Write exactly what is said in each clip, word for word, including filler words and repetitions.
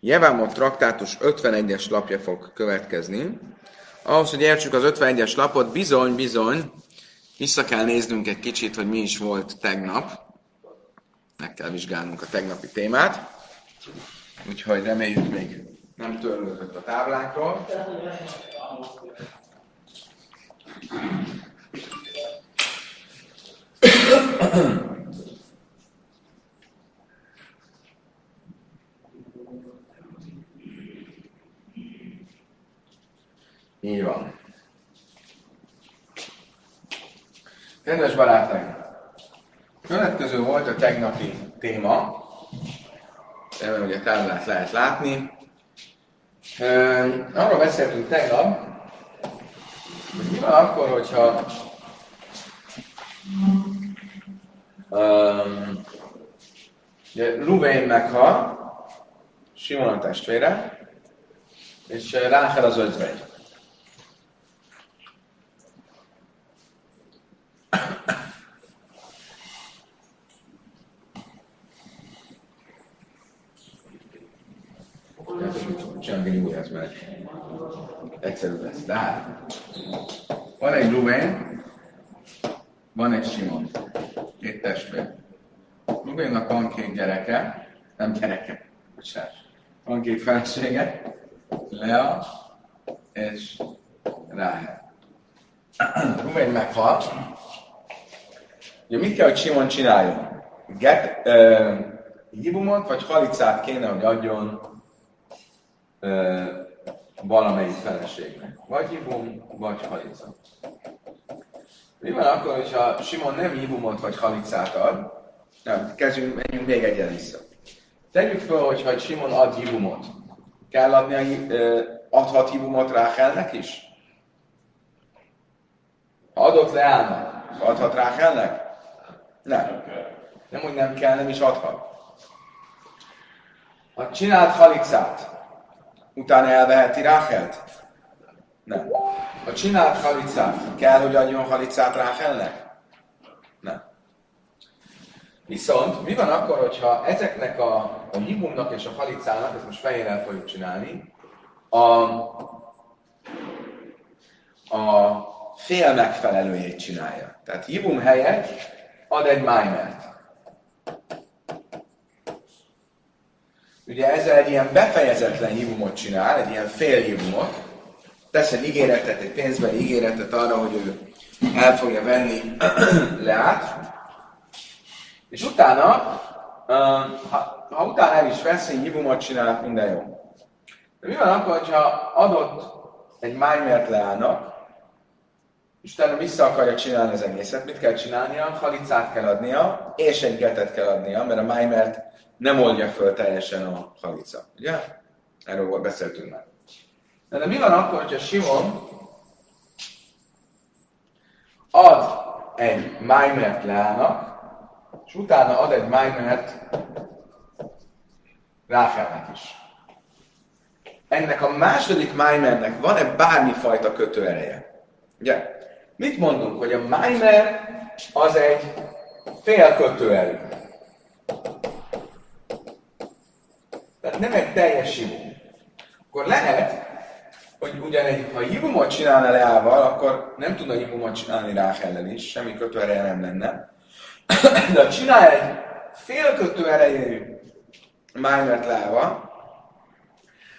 Jevamot traktátus ötvenegyes lapja fog következni. Ahhoz, hogy értsük az ötvenegyes lapot, bizony, bizony, vissza kell néznünk egy kicsit, hogy mi is volt tegnap. Meg kell vizsgálnunk a tegnapi témát. Úgyhogy reméljük, még nem törlődött a táblánkról. Így van. Kedves barátaim! Következő volt a tegnapi téma. Ebben ugye a táblát lehet látni. Arról beszéltünk tegnap, hogy mi van akkor, hogyha um, Ruvén meghal, Simon a testvére, és Ráhel az özvegy. Egyszerű lesz. Tehát van egy Ruvén, van egy Simon. Két testvér. Ruvénnak van két gyereke, nem gyereke, bocsánat. Van két felesége, Lea és Ráhel. Ruvén meghal. Ugye mit kell, hogy Simon csináljon? Get, uh, gibumot vagy halicát kéne, hogy adjon uh, valamelyik feleségnek. Vagy hibum, vagy halica. Mi van akkor, hogyha Simon nem hibumot vagy halicát ad? Nem, kezdjünk, menjünk még egyen vissza. Tegyük fel, hogyha Simon ad hibumot. Kell adni a, adhat hibumot Ráhelnek is? Ha adott Leának, adhat Ráhelnek? Nem. Nem, hogy nem kell, nem is adhat. Ha csinált halicát, utána elveheti Ráhelt? Nem. Ha csinált halicát, kell, hogy adjon halicát Ráhelnek? Nem. Viszont mi van akkor, hogyha ezeknek a, a hibumnak és a halicának, ezt most fején el fogjuk csinálni, a, a fél megfelelőjét csinálja. Tehát hibum helyett ad egy májmert. Ugye ezzel egy ilyen befejezetlen hívumot csinál, egy ilyen fél hívumot, tesz egy ígéretet, egy pénzbeli ígéretet arra, hogy ő el fogja venni Leát, és utána, ha, ha utána el is vesz, egy hívumot csinál, minden jó. De mi van akkor, hogyha adott egy májmert Leának, és utána vissza akarja csinálni az egészet, mit kell csinálnia? Halicát kell adnia, és egy getet kell adnia, mert a májmert nem oldja föl teljesen a halica, ugye? Erről beszéltünk már. De, de mi van akkor, hogyha Simon ad egy májmert Leának, és utána ad egy májmert Ráhelnek is? Ennek a második májmernek van-e bármifajta kötőereje? Ugye? Mit mondunk, hogy a májmer az egy fél kötőerő? Tehát nem egy teljes hibum. Akkor lehet, hogy ugyanegy, ha hibumot csinálna Leával, akkor nem tudna hibumot csinálni Ráhellel is, semmi kötőereje nem lenne. De ha csinál egy fél kötőerejű májmert Leával,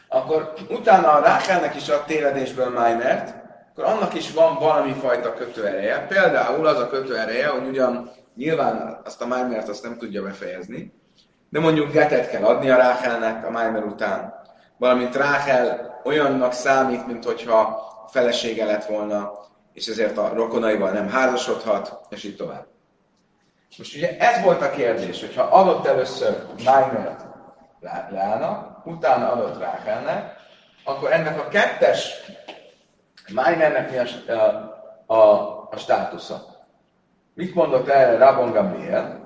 akkor utána a Ráhelnek is ad tévedésből májmert, akkor annak is van valami fajta kötőereje. Például az a kötőereje, hogy ugyan nyilván azt a májmert azt nem tudja befejezni, de mondjuk getet kell adni a Ráhelnek a májmer után. Valamint Ráhel olyannak számít, mint hogyha felesége lett volna, és ezért a rokonaival nem házasodhat, és így tovább. Most ugye ez volt a kérdés, hogyha adott először májmert Leának, utána adott Ráhelnek, akkor ennek a kettes májmernek mi a, a, a, a státusza? Mit mondott el Rabban Gamliel?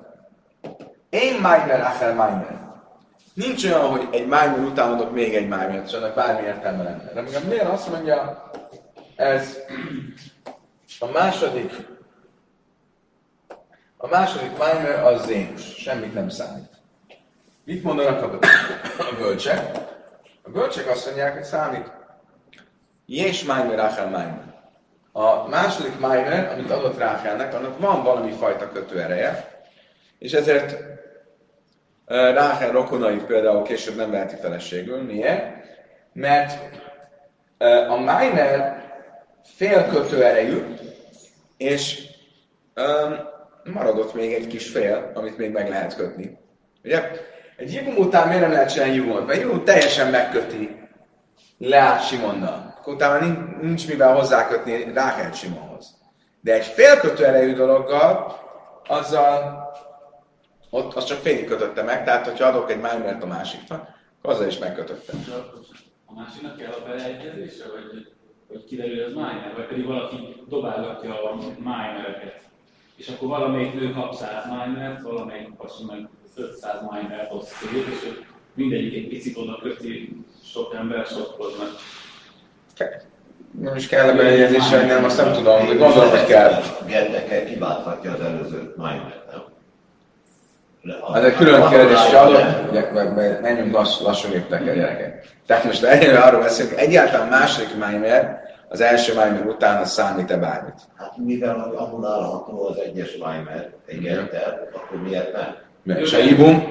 Én májmer, áhel májmer. Nincs olyan, hogy egy májmer után adok még egy májmert, és annak bármi értelme lenne. De amikor miért azt mondja, ez a második, a második májmer az zénus, semmit nem számít. Mit mondanak a bölcsek? A bölcsek azt mondják, hogy számít. Jés Maimer Ráhel Maimer. A második Maimer, amit adott Ráhelnek, annak van valami fajta kötőereje, és ezért Ráhel rokonait például később nem veheti feleségül. Miért? Mert a Maimer félkötőerejű, és maradott még egy kis fél, amit még meg lehet kötni. Ugye? Egy jibum után miért nem lehet csinálni jibumot? Mert jibum teljesen megköti Leát Simonnal. Akkor utána nincs, nincs mivel hozzákötni Ráhel Simonhoz. De egy félkötő erejű dologgal, azzal ott azt csak félig kötötte meg, tehát hogyha adok egy májmert a másiknak, akkor azzal is megkötöttem. A másiknak kell a beleegyezése, vagy, vagy kiderül az májmer, vagy pedig valaki dobálgatja a májmereket. És akkor valamelyik nő kap száz májmert, valamelyik kapcsi meg ötszáz májmert osztó, és mindegyik egy picit oda köti, sok ember sokkoznak. Nem is kell a beleegyezése, hogy nem, azt nem tudom, de gondolom, hogy kell. Gerdekel kiválthatja az előző májmert, nem? Ez egy külön kérdés, hogy adott, meg menjünk lassú léptek a gyerekek. Tehát most egyébként arról beszélünk, egyáltalán második májmer, az első májmer után az számít-e bármit? Hát mivel annulálható az egyes májmer, egy gettel, akkor miért nem? És a ibum?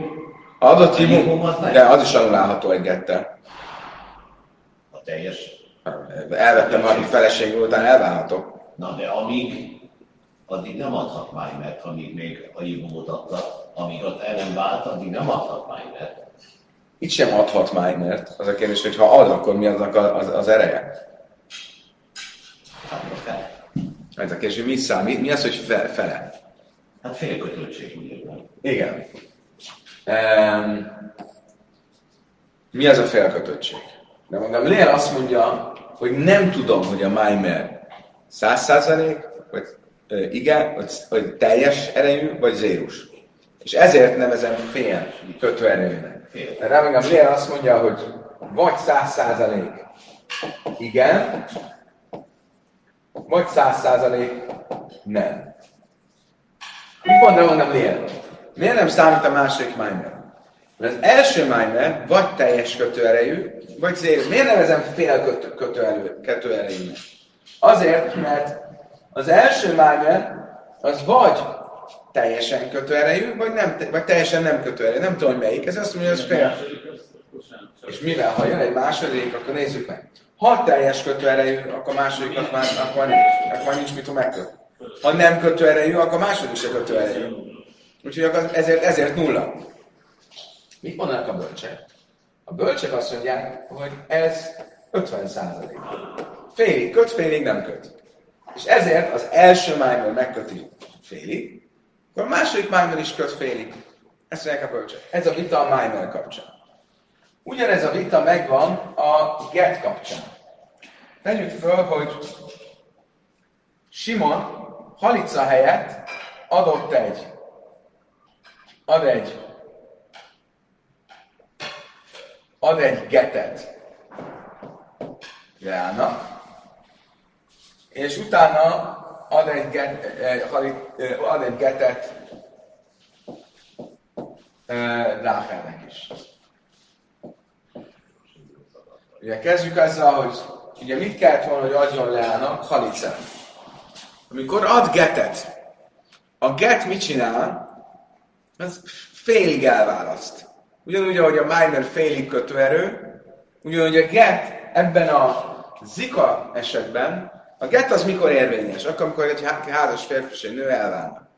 Adott ibum, de az is annulálható egy gettel. A teljes? Elvettem valaki feleségül, után elválhatok. Na de amíg, addig nem adhat májmert, amíg még a ibumot adtak. Amíg ott el nem vált, addig nem adhat májmert. Itt sem adhat májmert. Az a kérdés, hogy ha ad, akkor mi aznak az, az ereje? Hát a fele. Ez a kérdés, hogy mit számít? Mi az, hogy fe, fele? Hát félkötöttség, úgyhogy. Igen. Um, mi az a félkötöttség? De mondom, Lél azt mondja, hogy nem tudom, hogy a májmer száz százalék, vagy uh, igen, vagy, vagy teljes erejű, vagy zérus. És ezért nevezem fél kötőerejűnek. Rámegam Lél azt mondja, hogy vagy száz százalék igen, vagy száz százalék nem. Mit mondom, mondom Lél? Miért nem számít a második májmer? Mert az első májmer vagy teljes kötőerejű, vagy zéró. Miért nevezem fél kötő, kötőerejű, kötőerejűnek? Azért, mert az első májmer az vagy teljesen kötőerejű, vagy, nem, vagy teljesen nem kötőerejű. Nem tudom, hogy melyik. Ez azt mondja, hogy fél. És mivel, ha jön egy második, akkor nézzük meg. Ha teljes kötőerejű, akkor második, akkor, akkor, akkor nincs mit, ha megköt. Ha nem kötőerejű, akkor második se kötőerejű. Úgyhogy ezért, ezért nulla. Mit mondanak a bölcsek? A bölcsek azt mondják, hogy ez ötven százalék. Félig köt, félig nem köt. És ezért az első májból megköti félig, akkor a második májmer is köt félig. Ezt mondják a bölcsek. Ez a vita a májmer kapcsán. Ugyanez a vita megvan a get kapcsán. Tegyük föl, hogy Simon halica helyett adott egy, ad egy, ad egy getet Leának, és utána Ad egy, get, eh, halit, eh, ad egy getet eh, Ráhelnek is. Ugye kezdjük azzal, hogy ugye mit kellett volna, hogy adjon Leának halicát. Amikor ad getet, a get mit csinál? Az félig elválaszt. Ugyanúgy, ahogy a minor félig kötőerő, ugyanúgy a get ebben a zika esetben. A get az mikor érvényes? Akkor, amikor egy házas férfi és egy nő elválnak.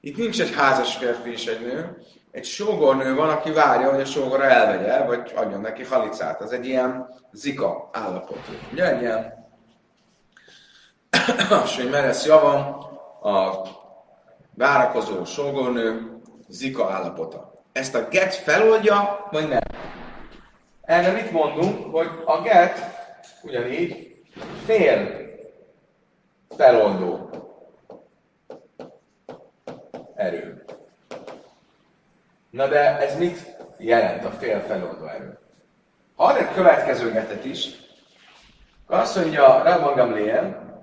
Itt nincs egy házas férfi és egy nő, egy sógornő van, aki várja, hogy a sógora elvegye, vagy adjon neki halicát. Az egy ilyen zika állapot. Ugye egy ilyen meresz java, a várakozó sógornő zika állapota. Ezt a get feloldja, vagy nem? Erre mit mondunk, hogy a get ugyanígy fél feloldó erő. Na de ez mit jelent a fél feloldó erő? Ha ad egy következő getet is, akkor azt mondja Rabban Gamliel,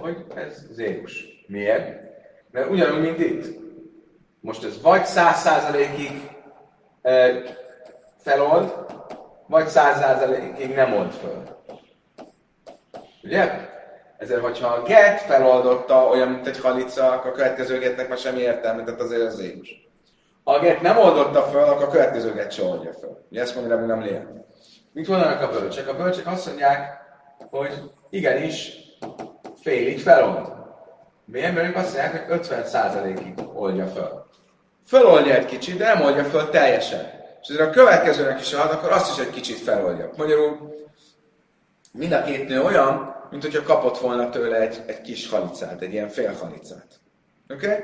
hogy ez zérus. Miért? Mert ugyanúgy, mint itt. Most ez vagy száz százalékig felold, vagy száz százalékig nem old föl. Ugye? Ezért, hogyha a get feloldotta olyan, mint egy halica, akkor a következő getnek már semmi értelme, tehát azért az zérus. Ha a get nem oldotta föl, akkor a következő get se oldja föl. Ugye ezt mondom, nem légy. Mit mondanak a bölcsek? A bölcsek azt mondják, hogy igenis félig felold. Milyen bölcsek azt mondják, hogy ötven százalékig oldja föl. Föloldja egy kicsit, de nem oldja föl teljesen. És ezért a következőnek is ad, akkor azt is egy kicsit feloldja. Magyarul mind a két nő olyan, mint hogyha kapott volna tőle egy, egy kis halicát, egy ilyen fél halicát. Oké? Okay?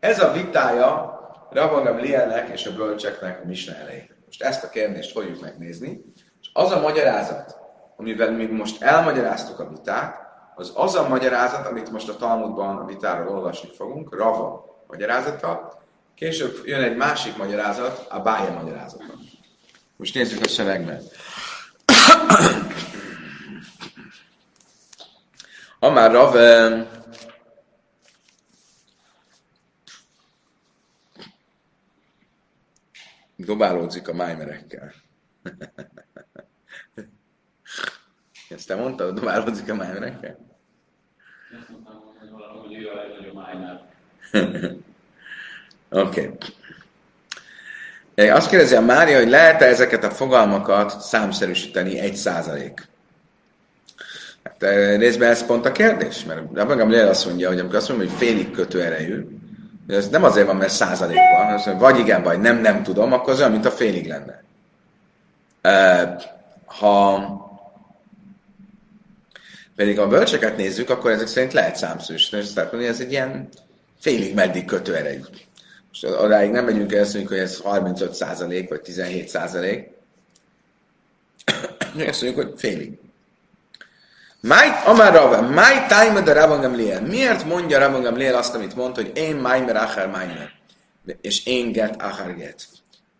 Ez a vitája Rabban Gamlielnek és a bölcseknek a misna elején. Most ezt a kérdést fogjuk megnézni, és az a magyarázat, amivel mi most elmagyaráztuk a vitát, az az a magyarázat, amit most a Talmudban a vitáról olvasni fogunk, Rava magyarázata, később jön egy másik magyarázat, a Bája magyarázata. Most nézzük a szövegben. Amár Rav... Dobálódzik a májmerekkel. Ezt te mondtad, dobálódzik a májmerekkel? Ezt mondtam, hogy valahogy ő a legnagyobb májmer. Oké. Okay. Azt kérdezi a Mária, hogy lehet-e ezeket a fogalmakat számszerűsíteni egy százalék? Hát részben ez pont a kérdés, mert Rabban Gamliel azt mondja, hogy amikor azt mondja, hogy félig kötő erejű, ez nem azért van, mert százalékban, hanem azt mondja, vagy igen, vagy nem, nem tudom, akkor az olyan, mint a félig lenne. Ha pedig a bölcseket nézzük, akkor ezek szerint lehet számszerűsíteni, és azt mondja, ez egy ilyen félig meddig kötő erejű. Most odáig nem megyünk el, azt mondjuk, hogy ez harmincöt százalék, vagy tizenhét százalék. Azt mondjuk, hogy félig. Amár Rav, my time de Rabban Gamliel. Miért mondja Rabban Gamliel azt, amit mond, hogy én májmer achar májmer, és én get achar get.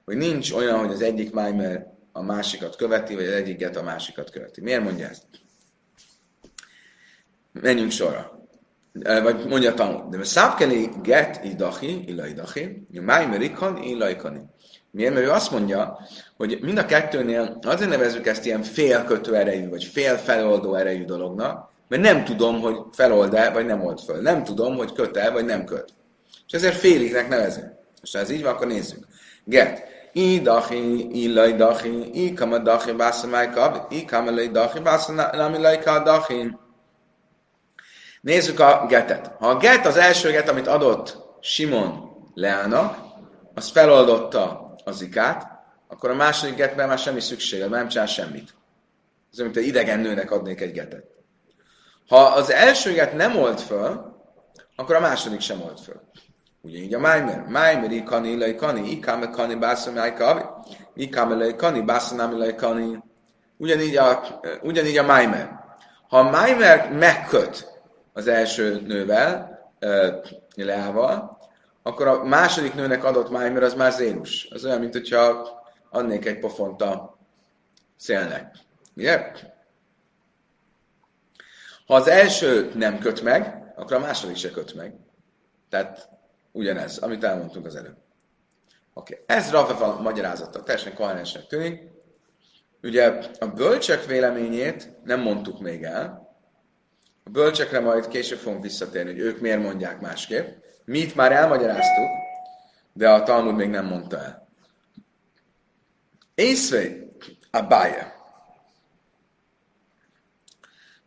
Hogy nincs olyan, hogy az egyik májmer a másikat követi, vagy az egyik get a másikat követi. Miért mondja ezt? Menjünk sorra. Vagy mondja a Talmud, de szábkeni get idachi, illa idachi, májmer ikon, illa ikoni. Miért? Mert ő azt mondja, hogy mind a kettőnél azért nevezzük ezt ilyen félkötő erejű, vagy félfeloldó erejű dolognak, mert nem tudom, hogy felold-e, vagy nem old föl. Nem tudom, hogy köt-e, vagy nem köt. És ezért félignek nevezünk. És ha ez így van, akkor nézzük. Get. Idachi, illa idachi, ikama dachi, bászamájkab, ikama la idachi, bászamájkab, dachi. Nézzük a getet. Ha a get az első get, amit adott Simon Leának, az feloldotta az ikát, akkor a második getben már semmi szüksége, már nem csinál semmit. Ez mint egy idegen nőnek adnék egy getet. Ha az első get nem old föl, akkor a második sem old föl. Ugyanígy a májmer. Májmer ikani illai kani, ikáme kani bászamai kavi, ikáme illai kani bászanám illai kani. Ugyanígy a, ugyanígy a májmer. Ha a májmer megköt az első nővel, Leával, akkor a második nőnek adott májmer az már zérus. Az olyan, mint hogyha adnék egy pofont a szélnek. Ugye? Ha az első nem köt meg, akkor a második se köt meg. Tehát ugyanez, amit elmondtunk az előbb. Oké, okay. Ez Rav magyarázata. Teljesen koherensnek tűnik. Ugye a bölcsek véleményét nem mondtuk még el. A bölcsekre majd később fogunk visszatérni, hogy ők miért mondják másképp. Mi itt már elmagyaráztuk, de a Talmud még nem mondta el. Észvét a bája.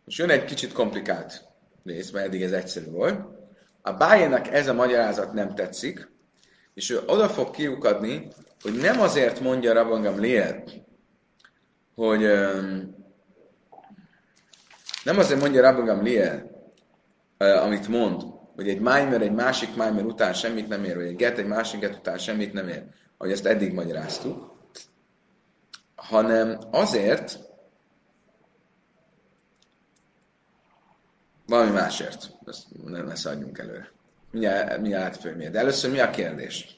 Most jön egy kicsit komplikált rész, mert eddig ez egyszerű volt. A bájának ez a magyarázat nem tetszik, és ő oda fog kiukadni, hogy nem azért mondja Rabban Gamliel, hogy... Nem azért mondja Rabban Gamliel, amit mond, hogy egy májmer egy másik májmer után semmit nem ér, vagy egy get egy másik get után semmit nem ér, ahogy ezt eddig magyaráztuk, hanem azért, valami másért, ezt nem lesz adjunk előre. Mindjárt, mindjárt átfőmér. De először mi a kérdés?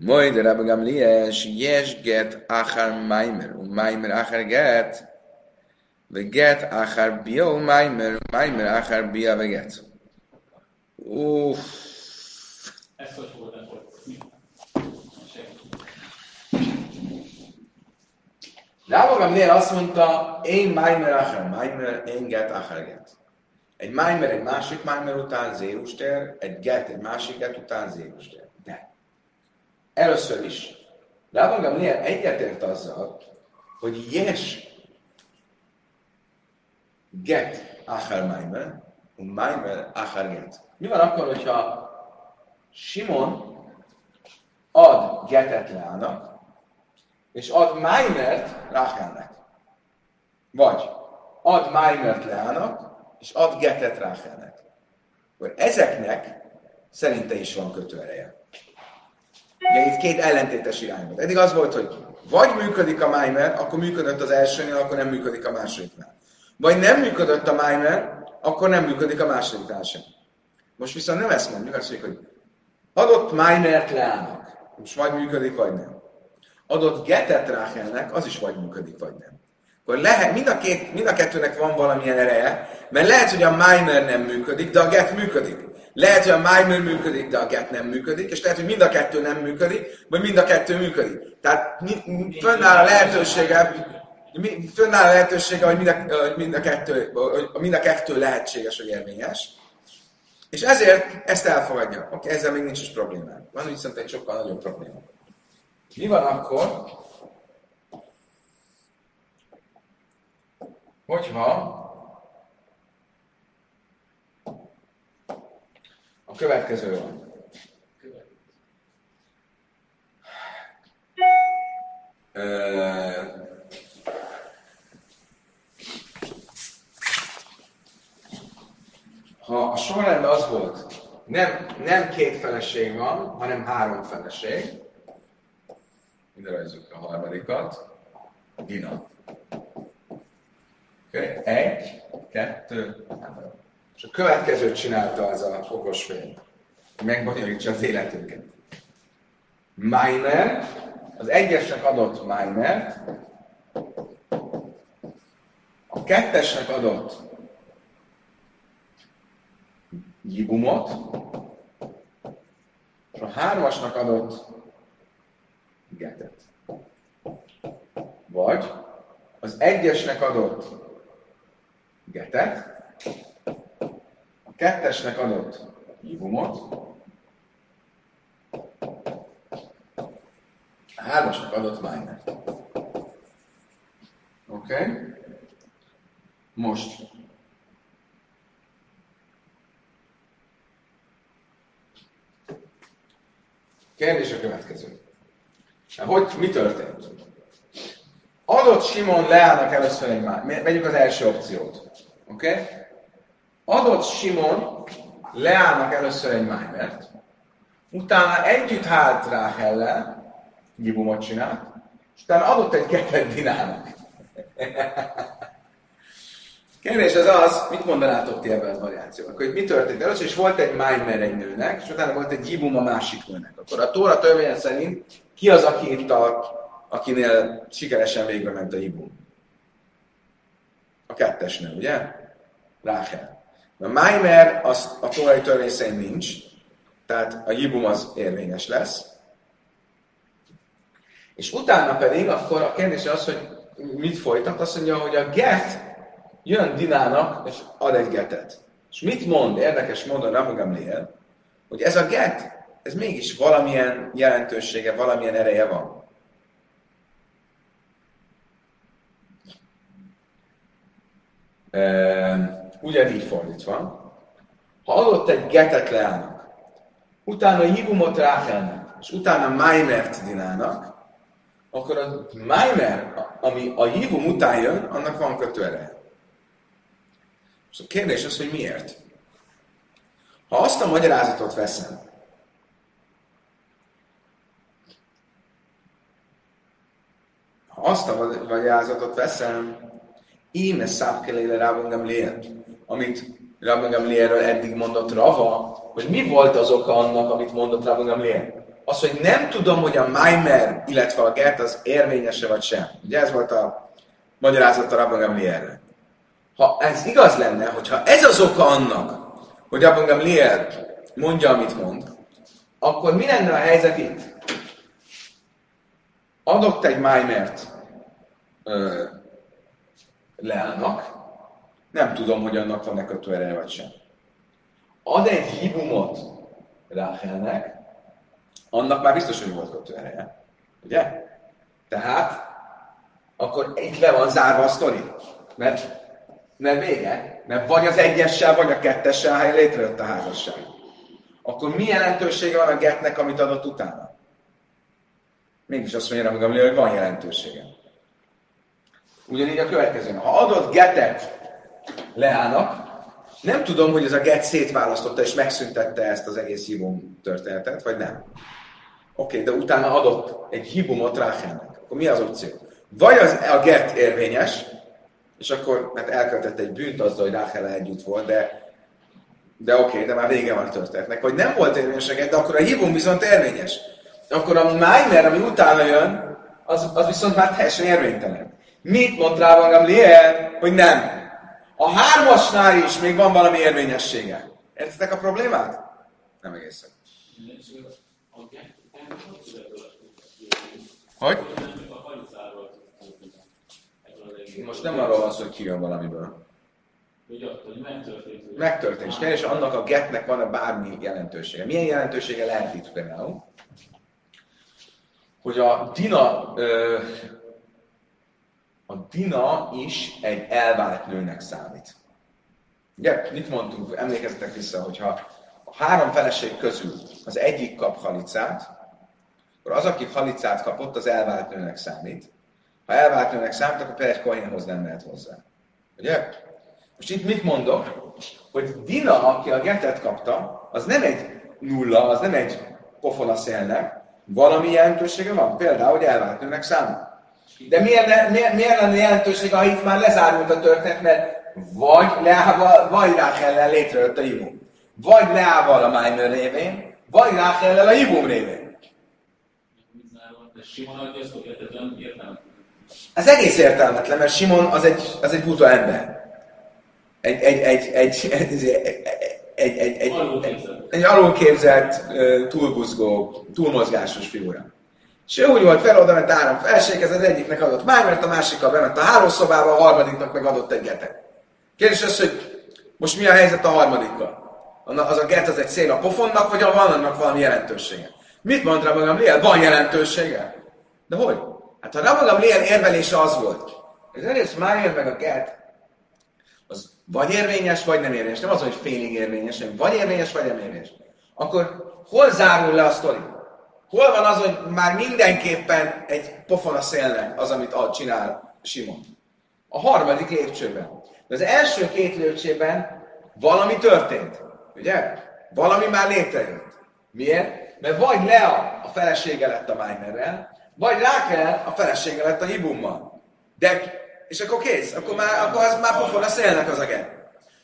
Majd Rabban Gamliel, yes get achar májmer, um májmer achar get, Veget, achar bia, májmer, májmer, achar bia, veget. Uff. Ez hogy volt, ez volt. Rába Gamliel azt mondta, én Maimer Acher, Maimer, én Get Acher Get. Egy Maimer egy másik Maimer után zérustér, egy Get egy másik Get után zérustér. De először is Rába Gamliel egyetért azzal, hogy Yes Get Acher Maimer, un Maimer Acher Get. Mi van akkor, hogyha Simon ad Getet Leának, és ad Maimert Ráchelnek. Vagy ad Maimert Leának, és ad Getet Ráchelnek. Akkor ezeknek szerinte is van kötőereje. Ugye itt két ellentétes irány volt. Eddig az volt, hogy vagy működik a Maimer, akkor működött az elsőnél, akkor nem működik a másodiknál. Vagy nem működött a Maimer, akkor nem működik a másodiknál sem. Most viszont nem ezt mondjuk, azt mondjuk, hogy adott Maimert Leának. Most vagy működik, vagy nem. Adott Getet Ráchelnek, az is vagy működik, vagy nem. Akkor lehet, mind a, két, mind a kettőnek van valamilyen ereje, mert lehet, hogy a Maimer nem működik, de a Get működik. Lehet, hogy a Maimer működik, de a Get nem működik, és lehet, hogy mind a kettő nem működik, vagy mind a kettő működik. Tehát fönnáll a lehetősége, fönnáll a lehetősége, hogy mind a, mind a, kettő, mind a kettő lehetséges, hogy érvényes. És ezért ezt elfogadja. Oké, ezzel még nincs is problémám. Van viszont egy sokkal nagyobb probléma. Mi van akkor, hogyha a következő van? Ö... Ha a sorrendben az volt, nem, nem két feleség van, hanem három feleség, ide rajzoljuk a harmadikat. Dina. Okay. Egy, kettő, három. És a következőt csinálta ez a okos fény. Megbonyolítsa az életünket. Maimer. Az egyesnek adott Maimert. A kettesnek adott Jibumot. És a hármasnak adott Getet. Vagy az egyesnek adott Getet, a kettesnek adott Jibumot, a hármasnak adott Maimert. Oké? Okay. Most. Kérdés a következő. Na, hogy mi történt? Adott Simon Leának először egy Maimer. Vegyük az első opciót. Oké? Okay? Adott Simon Leának először egy Maimert, utána együtt hált Ráhellel, Jibumot csinált, és utána adott egy Getet Dinának. Kérdés az az, mit mondanátok ti ebben a variációban? Hogy mi történt először, és volt egy Maimer egy nőnek, és utána volt egy Jibum a másik nőnek. Akkor a Tóra törvénye szerint ki az, aki itt a, akinél sikeresen végbe ment a Jibum? A kettesnő, ugye? Ráchel. A Maimer az a tórai törvény szerint nincs, tehát a Jibum az érvényes lesz. És utána pedig akkor a kérdés az, hogy mit folytat? Azt mondja, hogy a Get jön Dinának, és ad egy Getet. És mit mond érdekes módon Rába Gamliel, hogy ez a Get, ez mégis valamilyen jelentősége, valamilyen ereje van. Ugyanígy fordítva. Ha adott egy Getet Leának, utána Jibumot Ráchelnek, és utána Maimert Dinának, akkor a Maimer, ami a Jibum után jön, annak van kötőereje. És a kérdés az, hogy miért? Ha azt a magyarázatot veszem, ha azt a magyarázatot veszem, íme szápkeléle Rába Gamliel, amit Rába Gamlielről eddig mondott Rava, hogy mi volt az oka annak, amit mondott Rába Gamliel? Az, hogy nem tudom, hogy a Maimer, illetve a Get az érvényese vagy sem. Ugye ez volt a magyarázat a Rába Gamlielről. Ha ez igaz lenne, hogyha ez az oka annak, hogy Rába Gamliel mondja, amit mond, akkor mi lenne a helyzet itt? Adott egy Maimert ö, leállnak. Nem tudom, hogy annak van-e kötőereje vagy sem. Ad egy hibumot Ráhelnek, annak már biztos, hogy volt kötőereje. Ugye? Tehát akkor itt le van zárva a sztori. Mert, mert vége. Mert vagy az egyessel, vagy a kettessel létrejött a házasság. Akkor mi jelentősége van a getnek, amit adott utána? Mégis azt mondja, amíg hogy van jelentősége. Ugyanígy a következő. Ha adott getet Leának, nem tudom, hogy ez a get szétválasztotta és megszüntette ezt az egész hibum történetet, vagy nem. Oké, okay, de utána adott egy hibumot Ráhelnek. Akkor mi az opció? Vagy az, a get érvényes, és akkor mert elkövetett egy bűnt azzal, hogy Ráhel együtt volt, de, de oké, okay, de már vége van a történetnek. Vagy nem volt érvényes a get, de akkor a hibum viszont érvényes. Akkor a Maimer, ami utána jön, az, az viszont már teljesen érvénytelen. Mit mond Rában Gamliel, hogy nem? A hármasnál is még van valami érvényessége. Értitek a problémát? Nem egészen. Hogy? Most nem arról van szó, hogy kijön valamiből. Megtörtént. Megtörtént. És annak a getnek van a bármi jelentősége. Milyen jelentősége lehet itt például? Hogy a Dina... Ö, A Dina is egy elvált nőnek számít. Ugye, mit mondtunk, emlékezzetek vissza, hogyha a három feleség közül az egyik kap halicát, akkor az, aki halicát kapott, az elvált nőnek számít. Ha elvált nőnek számít, akkor például egy kohénhoz nem mehet hozzá. Ugye? Most itt mit mondok? Hogy Dina, aki a getet kapta, az nem egy nulla, az nem egy pofon a szélnek, valami jelentősége van, például, hogy elvált nőnek számít. De miért, miért, miért lenne jelentőség, ha itt már lezárult a történet, mert vagy Leával, vagy Ráhellel létrejött a hibum. Vagy Leával a Maimer révén, vagy Ráhellel a hibum révén. Ez egész értelmetlen, mert Simon az egy, az egy buta ember. Egy, egy, egy, egy, egy, egy, egy, egy, egy alulképzelt, túlbuzgó, túlmozgásos figura. És ő úgy volt fel, oda ment három felséghez, az egyiknek adott Maimert, a másikkal bement a hálószobába, a harmadiknak meg adott egy getet. Kérdés az, hogy most mi a helyzet a harmadikkal? Az a get az egy szél a pofonnak, vagy a van annak valami jelentősége? Mit mond Rava Gamliel? Van jelentősége? De hogy? Hát a Rava Gamliel érvelése az volt. Az egész Maimer meg a get, az vagy érvényes, vagy nem érvényes. Nem az, hogy félig érvényes, hanem vagy érvényes, vagy nem érvényes. Akkor hol zárul le a sztori? Hol van az, hogy már mindenképpen egy pofon a szélnek az, amit ad, csinál Simon? A harmadik lépcsőben. De az első két lépcsőben valami történt. Ugye? Valami már létrejött. Miért? Mert vagy Lea a felesége lett a Maimerrel, vagy Ráhel a felesége lett a hibummal. De, és akkor kész, akkor már, akkor az már pofon a szélnek az a get.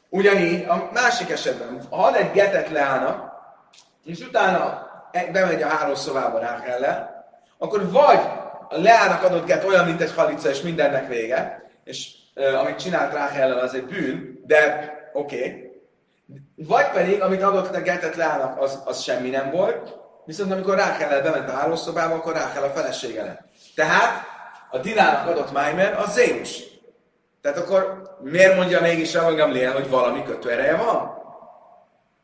Ugyanígy a másik esetben, ha ad egy getet Leának, és utána bemegy a hálószobába Ráhellel, akkor vagy a Leának adott get olyan, mint egy halica, és mindennek vége, és euh, amit csinált Ráhellel, az egy bűn, de oké. Okay. Vagy pedig, amit adott a getet Leának, az, az semmi nem volt, viszont amikor Ráhellel bement a hálószobába, akkor Ráhel a felesége lett. Tehát a Dinának adott Maimer az Zéus. Tehát akkor miért mondja mégis Rava Gamliel, hogy valami kötőereje van?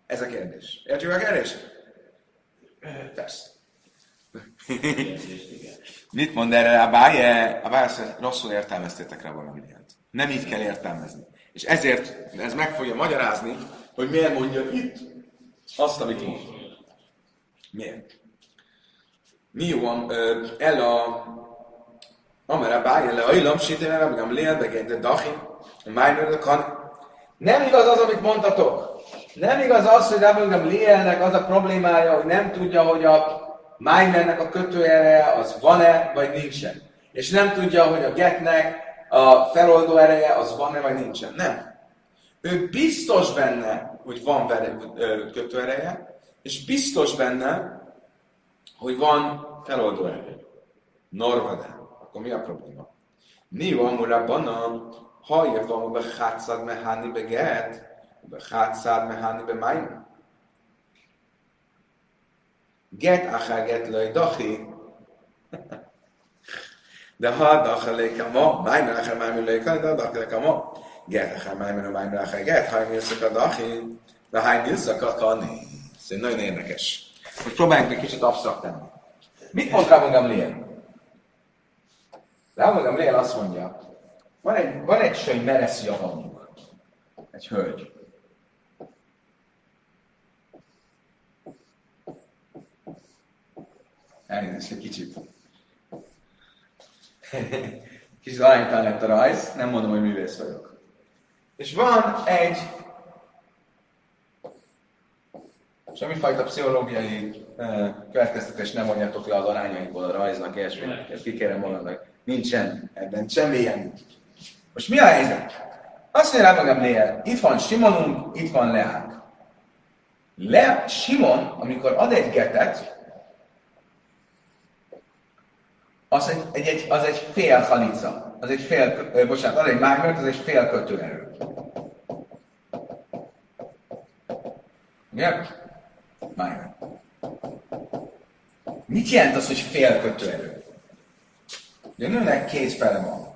Ez a kérdés. Értjük a kérdést? Persze. Mit mond erre a Báje? A Báje azt mondja, rosszul értelmeztétek rá valamilyen. Nem így kell értelmezni. És ezért ez meg fogja magyarázni, hogy miért mondja itt azt, amit mond. Miért? Mi jó, el a... Amara Báje le a illam, sítével, amíg a lélbegény, de dahi, a májnőrökhan. Nem igaz az, amit mondtatok. Nem igaz az, hogy Rava Gamlielnek az a problémája, hogy nem tudja, hogy a Maimernek a kötőereje az van-e, vagy nincsen. És nem tudja, hogy a getnek a feloldó ereje az van-e, vagy nincsen. Nem. Ő biztos benne, hogy van kötőereje, és biztos benne, hogy van feloldó ereje. Norvadán. Akkor mi a probléma? Nio amura banan, hallja van, hogy hátszad meháni beget. Hátszád meháni be Maimer. Get achá get löj dachi. de ha dachalék a ma, májmelákra májmeléka, de ha dachalék a ma, gerhekkel májmelő májmelákra gert, ha nélszak a dachin, de ha nélszak a kanni. Ez nagyon érdekes. Most próbáljunk egy kicsit absztraktálni. Mit mond Rabban Gamliel? Rabban Gamliel azt mondja, van egy, van egy söny meresz javamuk, egy hölgy. Elnézést, egy kicsit. Kicsit aránytalan lett a rajz, nem mondom, hogy művész vagyok. És van egy semmifajta pszichológiai eh, következtetés nem vonjatok le az arányainkból a rajznak, ilyesmények, ezt kikérem mondanak. Nincsen ebben semmi ilyen. Most mi a helyzet? Azt mondja rá magam Léel, itt van Simonunk, itt van Leánk. Le, Simon, amikor ad egy getet, az egy, egy, egy, az egy fél halica, az egy fél, ö, bocsánat, az egy mágmert, az egy fél kötőerő. Ugye? Mágmert. Mit jelent az, hogy fél kötőerő? Ugye a nőnek két fele van.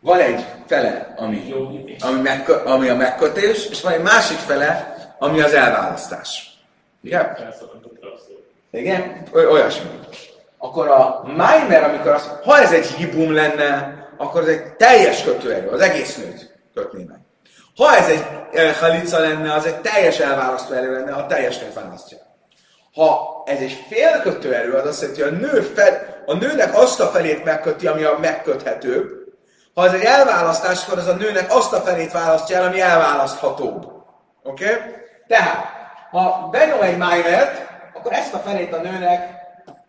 Van egy fele, ami, ami, megkö, ami a megkötés, és van egy másik fele, ami az elválasztás. Igen? Igen? Olyasmi. Akkor a Maimer, amikor az, ha ez egy hibum lenne, akkor ez egy teljes kötőerő, az egész nőt kötné meg. Ha ez egy halica lenne, az egy teljes elválasztó erő lenne, a teljes nőt választja. Ha ez egy fél kötőerő, az azt jelenti, hogy a, nő fel, a nőnek azt a felét megköti, ami a megköthetőbb. Ha ez egy elválasztás, akkor az a nőnek azt a felét választja el, ami elválaszthatóbb. Oké? Okay? Tehát, ha benyom egy Maimert, akkor ezt a felét a nőnek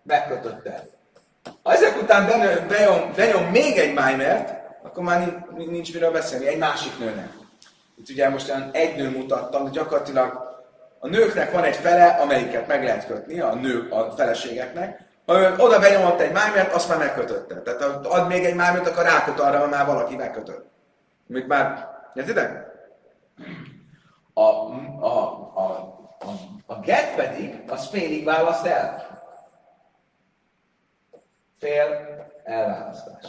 megkötött el. Ha ezek után benő, benyom, benyom még egy Maimert, akkor már nincs, nincs miről beszélni, egy másik nőnek. Itt ugye most olyan egy nő mutattam, de gyakorlatilag a nőknek van egy fele, amelyiket meg lehet kötni, a nő a feleségeknek. Ha oda benyomott egy májmert, azt már megkötötte. Tehát ad még egy májmert, akkor ráköt arra, mert már valaki megkötött. Még már... Értitek? A, a, a, a, a get pedig, az félig választ el. Fél elválasztás.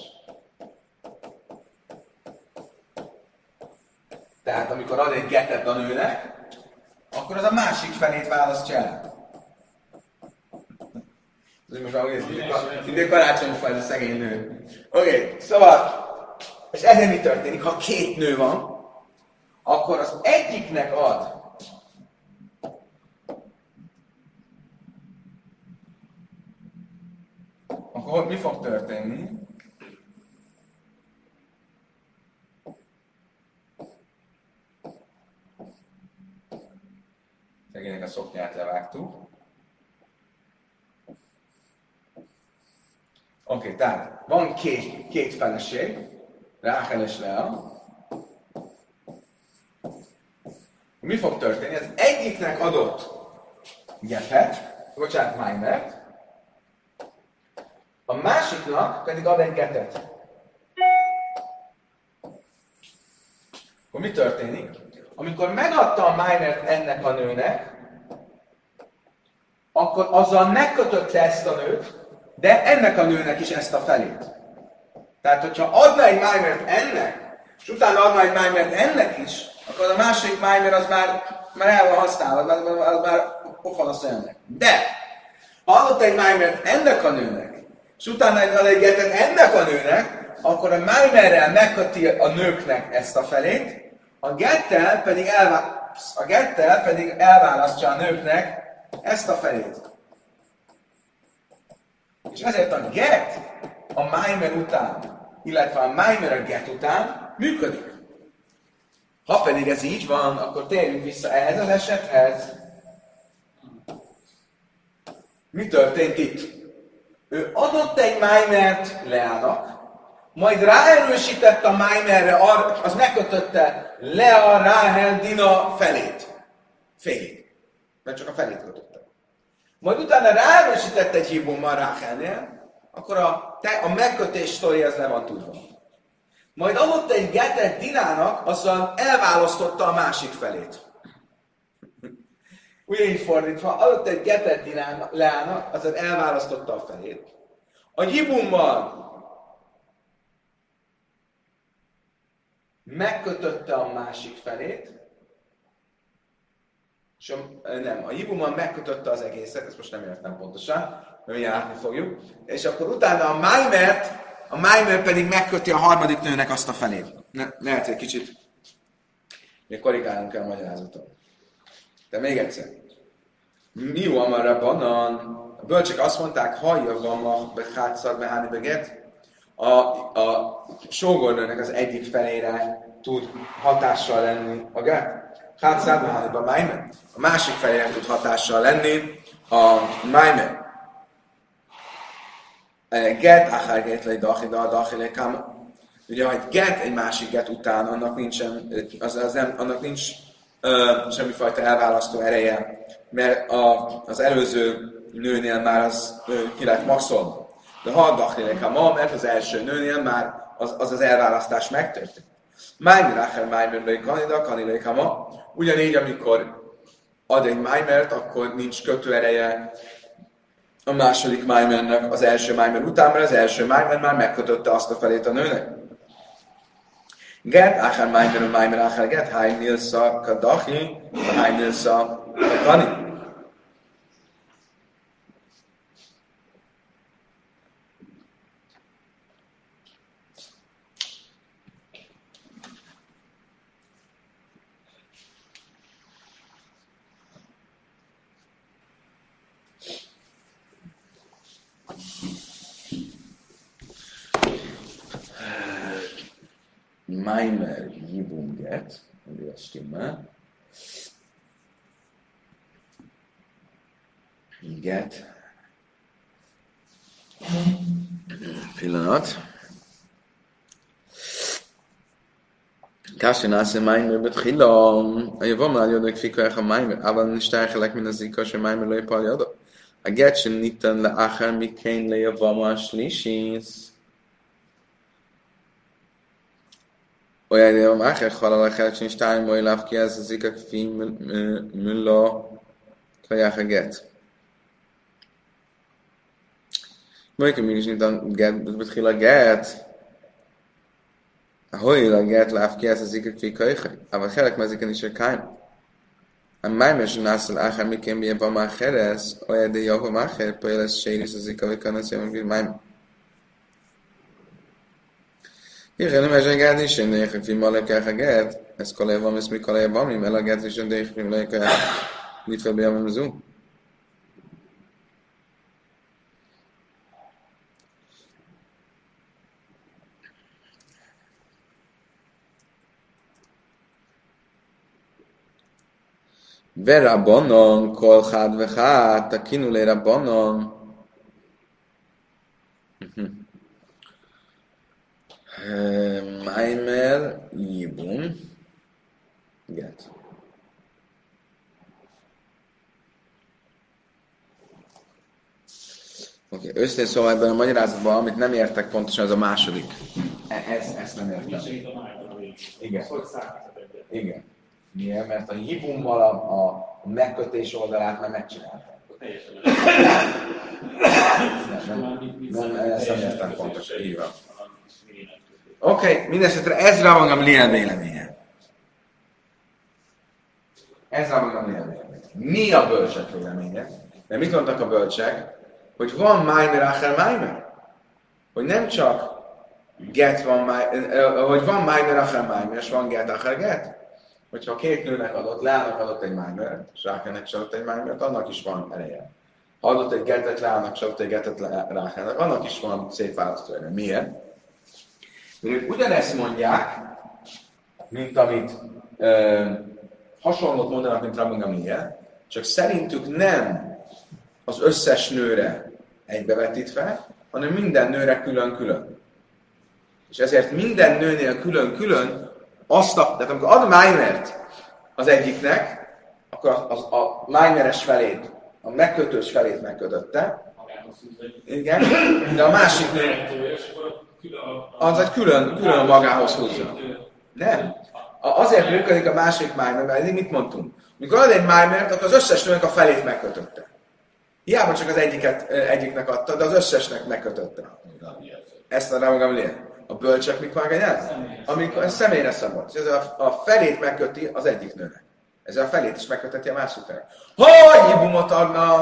Tehát amikor ad egy getet a nőnek, akkor az a másik felét választja el. Ez most már úgy néz, karácsonyfa ez a szegény nő. Oké, okay, szóval, és ezért mi történik? Ha két nő van, akkor az egyiknek ad akkor mi fog történni? Szegénynek a szoknyát levágtuk. Oké, okay, tehát van két, két feleség, Ráhel és Lea. Mi fog történni? Az egyiknek adott getet, bocsánat, Maimert, a másiknak pedig ad egy getet. Akkor mi történik? Amikor megadta a Maimert ennek a nőnek, akkor azzal megkötötte ezt a nőt, de ennek a nőnek is ezt a felét. Tehát, hogyha adna egy májmert ennek, és utána adna egy májmert ennek is, akkor a másik májmer az már, már el van használva, az, az már ofalasza ennek. De, ha adott egy májmert ennek a nőnek, és utána ad egy getet ennek a nőnek, akkor a májmerrel megköti a nőknek ezt a felét, a gettel pedig, elvá... a gettel pedig elválasztja a nőknek ezt a felét. És ezért a get a Maimer után, illetve a Maimer a get után működik. Ha pedig ez így van, akkor térjünk vissza ehhez az esethez. Mi történt itt? Ő adott egy Maimert Leának, majd ráerősített a Maimerre, az megkötötte Lea, Ráhel, Dina felét. Félig. Mert csak a felét kötötte. Majd utána ráerősített egy hibummal Ráhelnél, akkor a, te, a megkötés sztori ez le van tudva. Majd adott egy getet Dinának, azzal elválasztotta a másik felét. Ugyanígy fordítva, adott egy getet Dinának, Leának, azzal elválasztotta a felét. a gyibummal megkötötte a másik felét, és a, nem, a jibummal megkötötte az egészet, ezt most nem értem pontosan, de mi látni fogjuk, és akkor utána a májmert, a májmer pedig megköti a harmadik nőnek azt a felét. Ne, lehet, egy kicsit még korrigálnunk kell a magyarázatot. De még egyszer. Mi jó amara banan? A bölcsek azt mondták, hallja van ma behátszak beháni beget, a, a sógornőnek az egyik felére tud hatással lenni a gát. Hát számára a májmer. A másik felére tud hatással lenni a májmer. Get, akár get, le, dachida, dachile, kama. Ugye, ha egy get, egy másik get után, annak nincsen, az, az nem, annak nincs uh, semmifajta elválasztó ereje, mert a, az előző nőnél már az uh, ki lett maxolva. De ha a dachile, kama, mert az első nőnél már az az, az elválasztás megtörtént. Májmer, akár májmer, kanida, kanida, kama. Ugyanígy, amikor ad egy májmert, akkor nincs kötőereje a második májmernek az első májmer után, mert az első májmer már megkötötte azt a felét a nőnek. Get, áhár májmer, májmer, áhár get, háj nilsza kadahi, háj nilsza kadani. Maimer Yibum Get, ugye ez stimmel. Get. Pillanat. Kásinás a Maimer betrilom. A jobban már jönnek fikvek a Maimer, ával nincs eigenlijk mint az ikás a Maimer lepaljadó. A Get sem nitten le akár mikén le jobban már slisis. olyan idő, amelyek halálak elcsin, stály, majd lávki, ez az ikak film, mülla, taják a get. Mondjuk, mégis nyitan get, betkil a get. Ahogy a get lávki, ez az ikak film, kölyhely. Ával kelek, meziken is a kány. A májmesen nászel áhár, miként miében már kereszt, olyan idő, jahol már kereszt, például séris az ikak, vikán az jövőn, májmesen. Én nem esengedni, és én nélkül filmmal kell heged. Ez kolléga van, ez mi kolléga van, mi meleget, és én nélkül filmmal kell mit felbejövöm az út. Verabanon, kolhád vehát, takinulé rabanon. Maimer Yibum Get. Oké, okay. Össze szóval ebben a magyarázatban, amit nem értek pontosan, az a második. Ez, ezt nem értem. Igen. Igen. Miért? Mert a Yibummal a, a megkötés oldalát már megcsinálták. Teljesen. Nem, ezt nem értem pontosan. Így van. Oké, okay, mindesetre ez rá magam Liel véleménye. Ez rá magam Liel véleménye. Mi a bölcsek véleménye? De mit mondtak a bölcsek? Hogy van Maimer Acher Maimer. Hogy nem csak Get van Maimer, hogy van Maimer Acher Maimer, és van Get Acher Get. Hogyha két nőnek adott, Leának adott egy Maimert, és Ráchelnek se adott egy Maimert, annak is van ereje. Ha adott egy Getet, Leának se adott egy Getet, Ráchelnek, annak is van szép választó ereje. Miért? Mert ők ugyanezt mondják, mint amit ö, hasonlót mondanak, mint Rabbi Gamliel, csak szerintük nem az összes nőre egybevetítve, hanem minden nőre külön-külön. És ezért minden nőnél külön-külön azt a... Tehát amikor ad Maimert az egyiknek, akkor a, a, a Maimeres felét, a megkötős felét megkötötte. Igen. De a másik nő... Az egy külön, külön magához húzza. Nem. Azért működik a másik májmer, mert mit mondtunk? Mikor ad egy májmert, akkor az összes nőnek a felét megkötötte. Hiába csak az egyiket, egyiknek adta, de az összesnek megkötötte. Ezt mondta Gamliel. A bölcsek mikor megegyez? Amikor személyre szabott. Ez a, a felét megköti az egyik nőnek. Ezzel a felét is megkötheti a másiknak. Ha jibumot adna,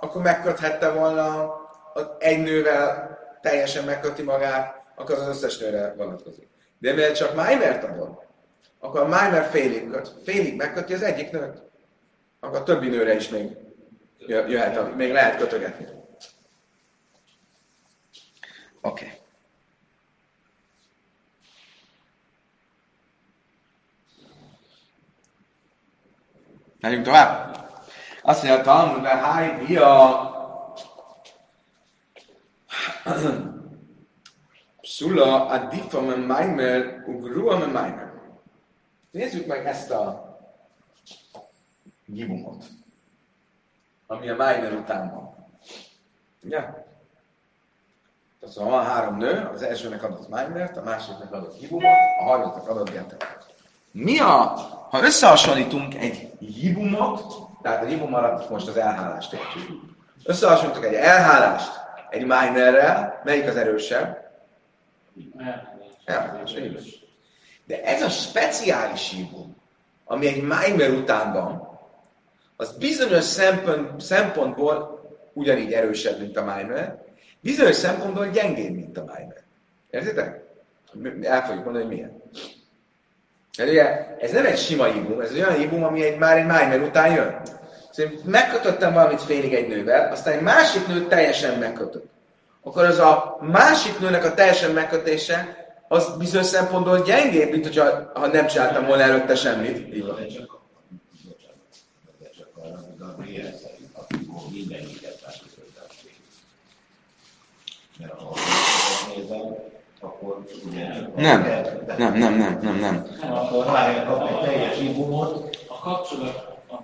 akkor megköthette volna az egy nővel, teljesen megköti magát, akkor az összes nőre vonatkozik. De mivel csak Maimert adod, akkor a Maimer félig, félig megköti az egyik nőt, akkor a többi nőre is még jöhet, még lehet kötögetni. Oké. Okay. Menjünk tovább. Azt mondja, a Talmud, háj, bia, szula, adifa, me maimer, ugrua, me maimer. Nézzük meg ezt a gibumot, ami a maimer után van. Ugye? Szóval van három nő, az elsőnek adott maimert, a másiknek adott gibumot, a harmadiknak adott getemet. Mi a, ha összehasonlítunk egy jibumot, tehát a jibum alatt most az elhálást értjük. Összehasonlítunk egy elhálást egy minerrel, melyik az erősebb? Elhálás. Elhálás. De ez a speciális jibum, ami egy miner után van, az bizonyos szempont, szempontból ugyanígy erősebb, mint a miner, bizonyos szempontból gyengébb, mint a miner. Értitek? El fogjuk mondani, hogy milyen. Mert ugye, ez nem egy sima ibum, ez olyan ibum, ami egy, már egy májmer után jön. Szóval megkötöttem valamit félig egy nővel, aztán egy másik nő teljesen megkötött. Akkor az a másik nőnek a teljesen megkötése, az bizonyos szempontból gyengébb, mint hogyha, ha nem csináltam volna előtte semmit. Így van. Nem, nem, nem, nem, nem, nem. Akkor várják a teljes ibumot. A kapcsolat, a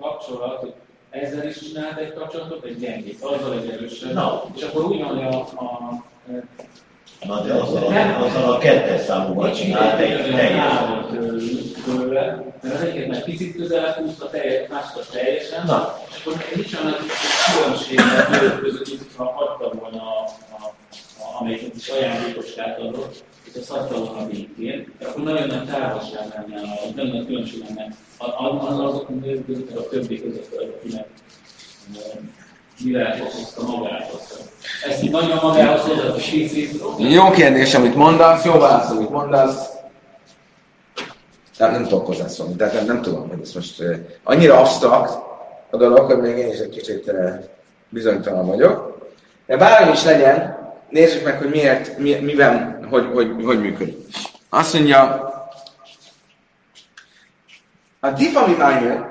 kapcsolat, hogy ezzel is csinált egy kapcsolatot, egy gyengét, azzal egy erősebb. Na, és akkor úgy mondja a... a na, de azzal, nem, azzal a kettes számúval csinált egy teljes. Körülbelül, mert az egyiket meg picit közel húzta, másikat teljesen. Na. És akkor nincs annak különbséget, mert között, ha adta volna a... amelyik is ajándékoskát adott, és a szartalon a végén, akkor nagyon nem távolság lenne, nem nagy különbség lenne. Azok a nők között, a többi között, akinek mire hozta magához. Ezt így nagyon magához hozott a sízét. Jó kérdés, amit mondasz, jó válasz, amit mondasz. Tehát nem tudok hozzászólni, tehát nem, nem tudom, hogy ez most annyira absztrakt a dolog, hogy még én is egy kicsit bizonytalan vagyok. De bármi is legyen, nézzük meg, hogy miért, mi, miben, hogy, hogy, hogy működik. Azt mondja, a difami maimer,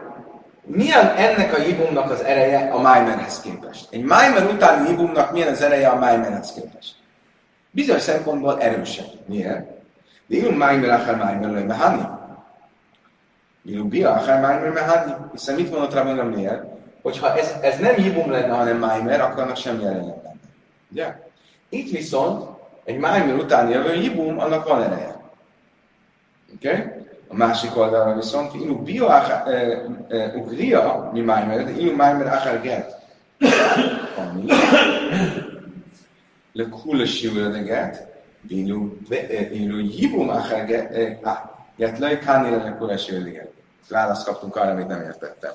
milyen ennek a jibumnak az ereje a maimerhez képest? Egy maimer utáni jibumnak milyen az ereje a maimerhez képest? Bizonyos szempontból erősebb. Miért? De ilum maimer akár maimer le mehani. Ilum bia akár maimer mehani. Hiszen mit mondott rá mondom miért? Hogyha ez, ez nem jibum lenne, hanem maimer, akkor annak semmi ereje lenne. Ugye? Itt viszont egy májmer után jövő jibum, annak van ereje. Oké? Okay? A másik oldalra viszont, inu bio ugria, mi májmer, de inu májmer akár get. Ami le kules jövőre get, inu jibum akár get le, kánira le kules jövőre get. Választ kaptunk arra, amit nem értettem.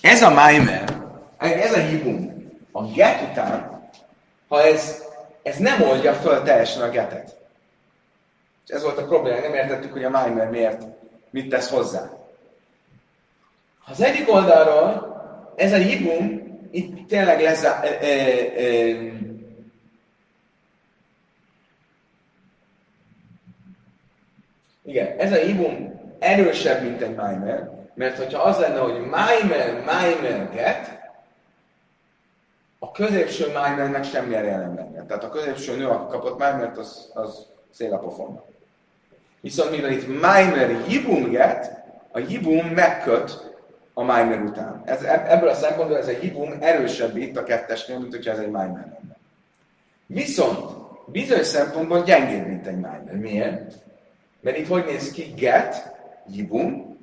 Ez a májmer, ez a jibum, a get után, ha ez Ez nem oldja föl teljesen a getet. És ez volt a probléma, nem értettük, hogy a maimer miért, mit tesz hozzá. Az egyik oldalról ez a jibum itt tényleg lezá... E, e, e, igen, ez a jibum erősebb, mint egy maimer, mert hogyha az lenne, hogy maimer, maimer, get, a középső májmernek semmi ereje nem lenne. Tehát a középső nő, aki kapott májmert, az, az szél a pofonnak. Viszont mivel itt májmer jibum get, a jibum megköt a májmer után. Ez, ebből a szempontból ez a jibum erősebb itt a kettesnél, mint hogyha ez egy májmer lenne. Viszont bizonyos szempontból gyengébb, mint egy májmer. Miért? Mert itt hogy néz ki get, jibum,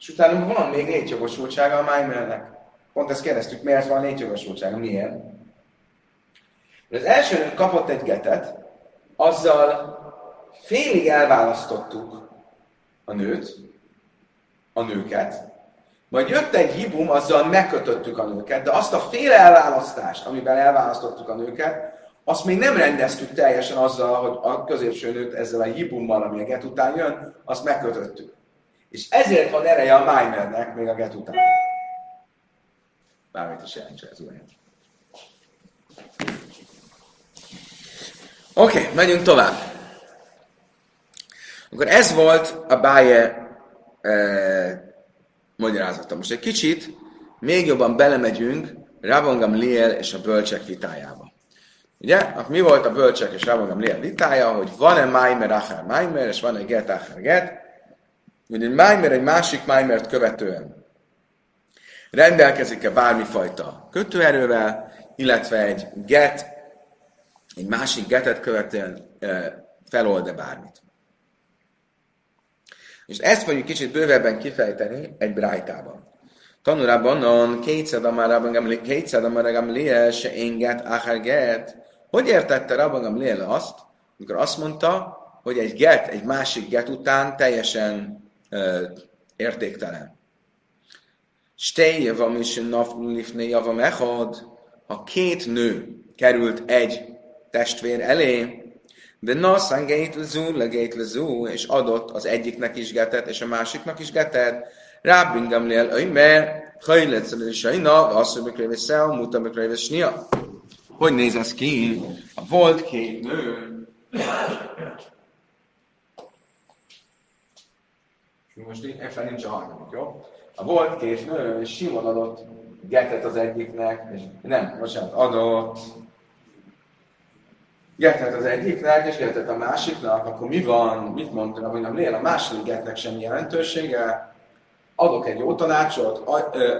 és utána van még létjogosultsága a májmernek. Pont ezt kérdeztük, miért van létjogosultsága, miért? Az elsőnök kapott egy getet, azzal félig elválasztottuk a nőt, a nőket, majd jött egy hibum, azzal megkötöttük a nőket, de azt a fél elválasztást, amiben elválasztottuk a nőket, azt még nem rendeztük teljesen azzal, hogy a középső nőt ezzel a hibummal, ami a get után jön, azt megkötöttük. És ezért van ereje a Maimernek még a get után. Bármit is jelentse ez olyan. Oké, okay, megyünk tovább. Akkor ez volt a Báje eh, magyarázata. Most egy kicsit még jobban belemegyünk Rabban Gamliel és a bölcsek vitájába. Ugye? Akkor mi volt a bölcsek és Rabban Gamliel vitája, hogy van-e Maimer achar Maimer, és van-e get achar get, hogy egy Maimer egy másik Maimert követően rendelkezik-e bármifajta kötőerővel, illetve egy get, egy másik getet követően felold-e bármit. És ezt fogjuk kicsit bővebben kifejteni egy brájtában. Tanulában on, kétszer Rabban Gamliel se én get achar get. Hogy értette Rabban Gamliel azt, amikor azt mondta, hogy egy get, egy másik get után teljesen uh, értéktelen. Stejjevam is nafnifnéjavam echad, ha két nő került egy testvér elé, de naszán gejtlezú, legejtlezú, és adott az egyiknek is getet, és a másiknak is getet. Rabban Gamliel öjme, hajletszerű sajna, asszonyökrejve szel, mutamökrejve snia. Hogy néz ez ki? Ha volt két nő, most így ebben nincs a harmadik, jó? A volt két nő, és Simon adott getet az egyiknek, és nem, bocsánat, adott getet az egyiknek, és getet a másiknak, akkor mi van, mit mondtam, hogy nem lél a második getnek semmi jelentősége, adok egy jó tanácsot,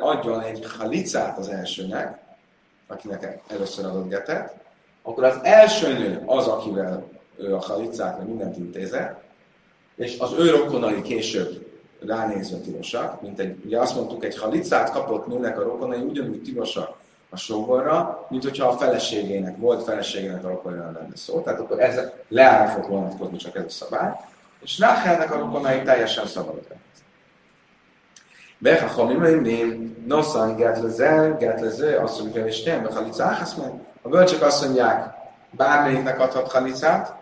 adjon egy halicát az elsőnek, akinek először adott getet, akkor az első nő az, akivel ő a halicáknak mindent intézett, és az ő rokonai később ránézve tilosak, mint egy, ugye azt mondtuk, egy halicát kapott nőnek a rokonai ugyanúgy tilosak a sógorra, mint hogyha a feleségének, volt feleségének a rokonai lenne szó. Tehát akkor ez leállra fog vonatkozni csak ez a szabály, és Ráchelnek a rokonai teljesen szabadok. Bechachomimaimim, noszan getlezel, getlező, azt mondjuk, és nem, be halicák, azt mondjuk. A bölcsök azt mondják, bármelyiknek adhat halicát,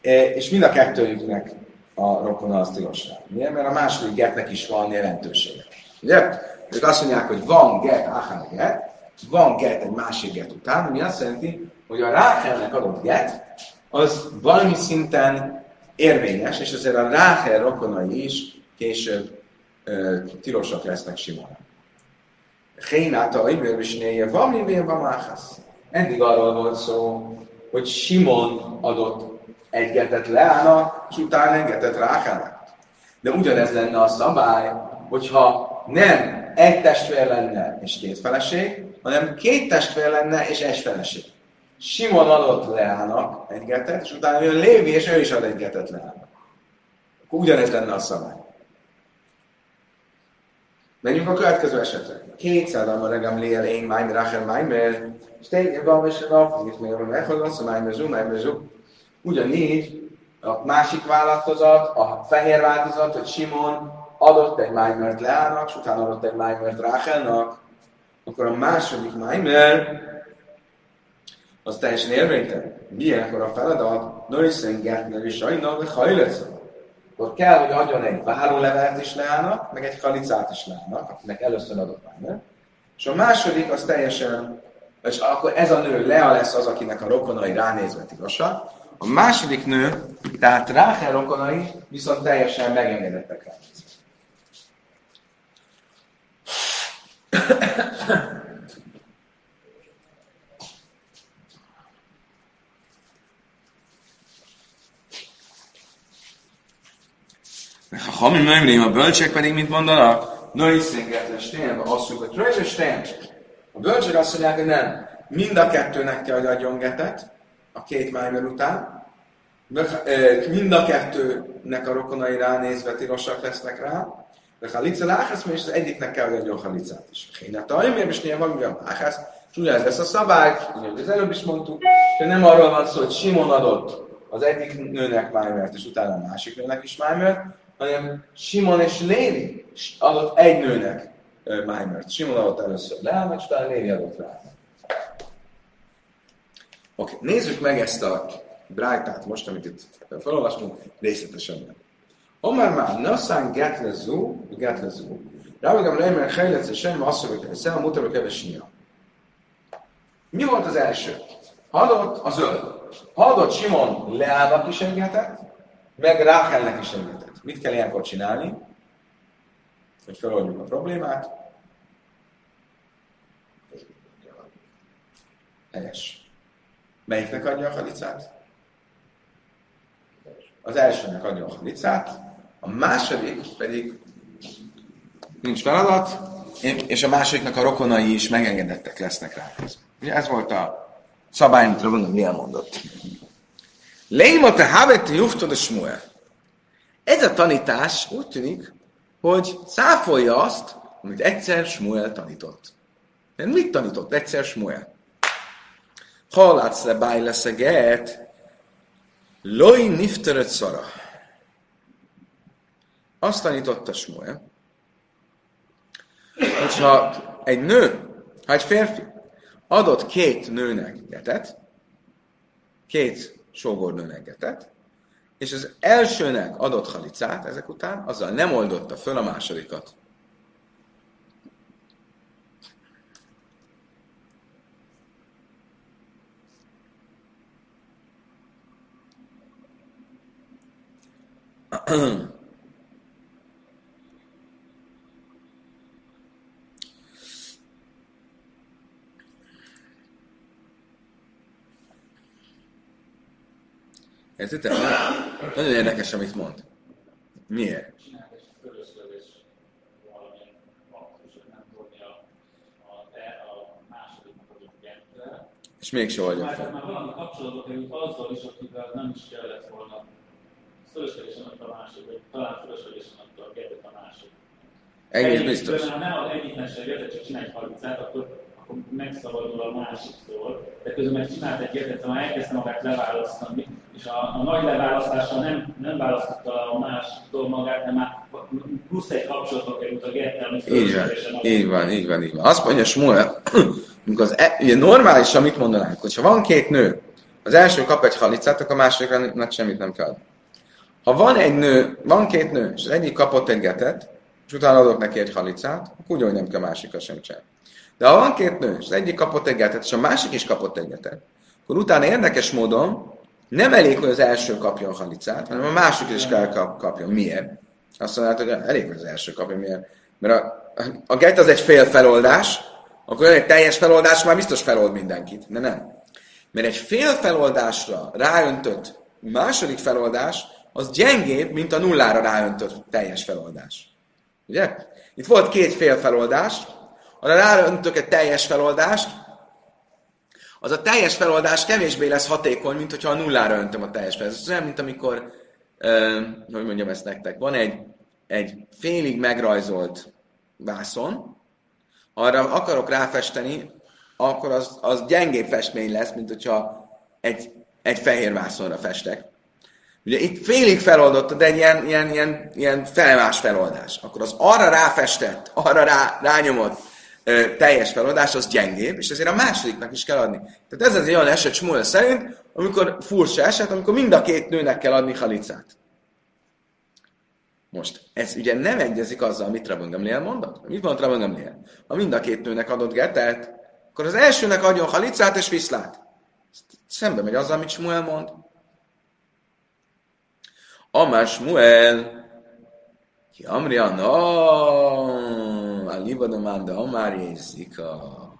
és mind a kettőjüknek a rokona az tilosság. Miért? Mert a második getnek is van jelentősége. Ugye? Ők azt mondják, hogy van get, achar get, van get egy másik get után, ami azt jelenti, hogy a Ráchelnek adott get, az valami szinten érvényes, és azért a Ráchel rokonai is később ö, tilosak lesznek simán. Hénáta iberbisnéje, van miben van áhász. Eddig arról volt szó, hogy Simon adott egy getet Leának, és utána egy getet Ráchelnek. De ugyanez lenne a szabály, hogyha nem egy testvér lenne és két feleség, hanem két testvér lenne és egy feleség. Simon adott Leának egy getet, és utána jön Lévi, és ő is ad egy getet Leának. Akkor ugyanez lenne a szabály. Menjünk a következő esetre. Kétszer a Gamliel, én, Maimer, Ráchel, Maimer, és tényleg van, és nap, és még a meghozasz, a Maimer, Zú, Maimer, Zú. Ugyanígy a másik változat, a fehér változat, hogy Simon adott egy Maimert Leának, és utána adott egy Maimert Ráchelnak, akkor a második Maimer az teljesen érvénytelen. Milyenkor a feladat? Nőszen Gertner is sajnál, de hajlőszen. Akkor kell, hogy adjon egy várólevelet is Leának, meg egy halicát is Leának, akinek először adott Maimer. És a második az teljesen, és akkor ez a nő Lea lesz az, akinek a rokonai ránézve tilosa. A második nő, tehát Ráchel rokonai, viszont teljesen megengedettek rá. Ha mi nem a bölcsek pedig mit mondanak? Női szingetlen a asszuk, a bölcsek azt mondják, hogy nem. Mind a kettőnek kell, hogy adjon getet a két Maimer után, mind a kettőnek a rokonai ránézve tilosak lesznek rá, De halica láhász, és az egyiknek kell adni a halicát is. Hát ajmér, és néha valami a láhász, és ugyanez lesz a szabály, ugyanúgy az előbb is mondtuk, hogy nem arról van szó, hogy Simon adott az egyik nőnek májmert, és utána a másik nőnek is májmert, hanem Simon és Lévi adott egy nőnek májmert. Simon adott először Leának, és utána Lévi adott rá. Oké, nézzük meg ezt a brájtát most, amit itt felolvastunk, részletesebben. Omar már naszán getlezú, getlezú, rámegem lejmer hejletsz és sem asszorok el, szám mutarok evesnia. Mi volt az első? Adott a zöld. Adott Simon Leának is engedett, meg Ráchelnek is engedett. Mit kell ilyenkor csinálni? Hogy feloldjuk a problémát. Helyes. Melyiknek adja a halicát? Az elsőnek adja a halicát, a második pedig nincs feladat, és a másodiknak a rokonai is megengedettek lesznek rá. Ugye ez volt a szabály, amit Rabban Gamliel mondott. Leima te havet juftod a Smuel. Ez a tanítás úgy tűnik, hogy cáfolja azt, amit egyszer Smuel tanított. De mit tanított egyszer Smuel? Hallátsz le báj leszeget, Loi nifteröt szara. Azt tanította Smuel, hogyha egy nő, ha egy férfi adott két nőnek getet, két sógornőnek getet, és az elsőnek adott halicát ezek után, azzal nem oldotta föl a másodikat. Értitek? Nagyon érdekes, amit mond. Miért? És mégse oldja fel. Már valami kapcsolatba került azzal is, akivel nem is kellett volna. Fölöslegesen adta a másik, vagy talán fölöslegesen adta a getet a másik. Egész biztos. Ha nem ad egyiknek se getet, csak csinálj halicát, akkor, akkor megszabadul a másiktól. De közben meg csinált egy getet, ha elkezdte magát leválasztani, és a, a nagy leválasztással nem, nem választotta a másiktól magát, de már plusz egy kapcsolatba került a gettel, amit fölöslegesen adta. Így van, így van, így van. Azt mondja Smuel, e, ugye normális, amit mondanánk, hogyha van két nő, az első kap egy halicát, akkor a másiknak semmit nem kell. Ha van egy nő, van két nő, és az egyik kapott egy getet, és utána adok neki egy halicát, akkor ugyanúgy nem kell másikra sem csinálni. De ha van két nő, és az egyik kapott egy getet, és a másik is kapott egy getet, akkor utána érdekes módon nem elég, hogy az első kapjon halicát, hanem a másik is kell kap, kapjon. Miért? Azt mondja, hogy elég, hogy az első kapjon. Miért? Mert a, a get az egy fél feloldás, akkor egy teljes feloldás már biztos felold mindenkit. De nem. Mert egy fél feloldásra ráöntött második feloldás, az gyengébb, mint a nullára ráöntött teljes feloldás. Ugye? Itt volt két fél feloldás, arra ráöntök egy teljes feloldást, az a teljes feloldás kevésbé lesz hatékony, mint hogyha a nullára öntöm a teljes feloldást. Ez olyan, mint amikor, eh, hogy mondjam ezt nektek, van egy, egy félig megrajzolt vászon, arra akarok ráfesteni, akkor az, az gyengébb festmény lesz, mint hogyha egy, egy fehér vászonra festek. Ugye itt félig feloldotta, de egy ilyen, ilyen, ilyen, ilyen felvás feloldás. Akkor az arra ráfestett, arra rá, rányomott ö, teljes feloldás, az gyengébb, és ezért a másodiknak is kell adni. Tehát ez az olyan eset Smuel szerint, amikor furcsa eset, amikor mind a két nőnek kell adni halicát. Most, ez ugye nem egyezik azzal, amit Rabban Gamliel mondott. Mit mondott Rabban Gamliel? Ha mind a két nőnek adott getet, akkor az elsőnek adjon halicát és viszlát. Szembe megy azzal, amit Smuel mond. Amar Smuel, ki amri anam, a libadomanda amar énzika,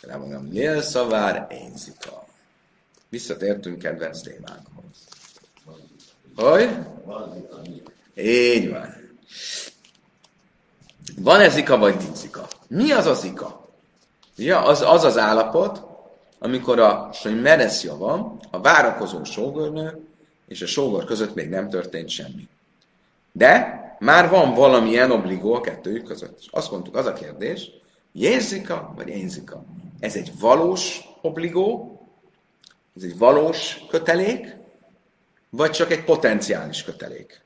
rámagam lélszavár énzika. Visszatértünk kedvenc témánkhoz. Hogy? Így van. Van-e zika vagy nincs zika? Mi az a zika? Ja, az, az az állapot, amikor a mereszja van, a várakozó sógornő és a sógor között még nem történt semmi. De már van valamilyen obligó a kettőjük között. És azt mondtuk, az a kérdés, Jézika vagy Jézika. Ez egy valós obligó, ez egy valós kötelék, vagy csak egy potenciális kötelék.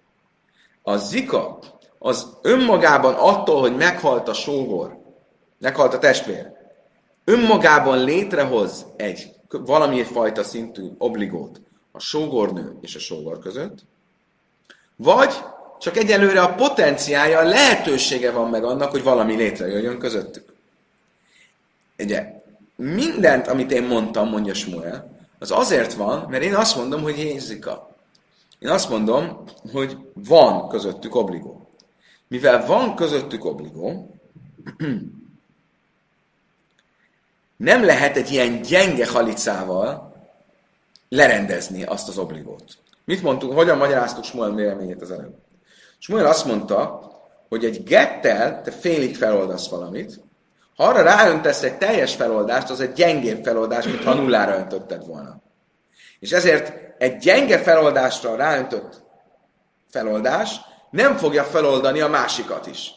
A zika az önmagában attól, hogy meghalt a sógor, meghalt a testvér, önmagában létrehoz egy valamilyen fajta szintű obligót a sógornő és a sógor között, vagy csak egyelőre a potenciálja, a lehetősége van meg annak, hogy valami létrejöjjön közöttük. Ugye, mindent, amit én mondtam, mondja Smuel, az azért van, mert én azt mondom, hogy Jézika. Én azt mondom, hogy van közöttük obligó. Mivel van közöttük obligó, nem lehet egy ilyen gyenge halicával lerendezni azt az obligót. Mit mondtuk, hogyan magyaráztuk Smuel véleményét az előbb? Smuel azt mondta, hogy egy gettel te félig feloldasz valamit, ha arra ráöntesz egy teljes feloldást, az egy gyengébb feloldás, mint ha nullára öntötted volna. És ezért egy gyenge feloldásra ráöntött feloldás nem fogja feloldani a másikat is.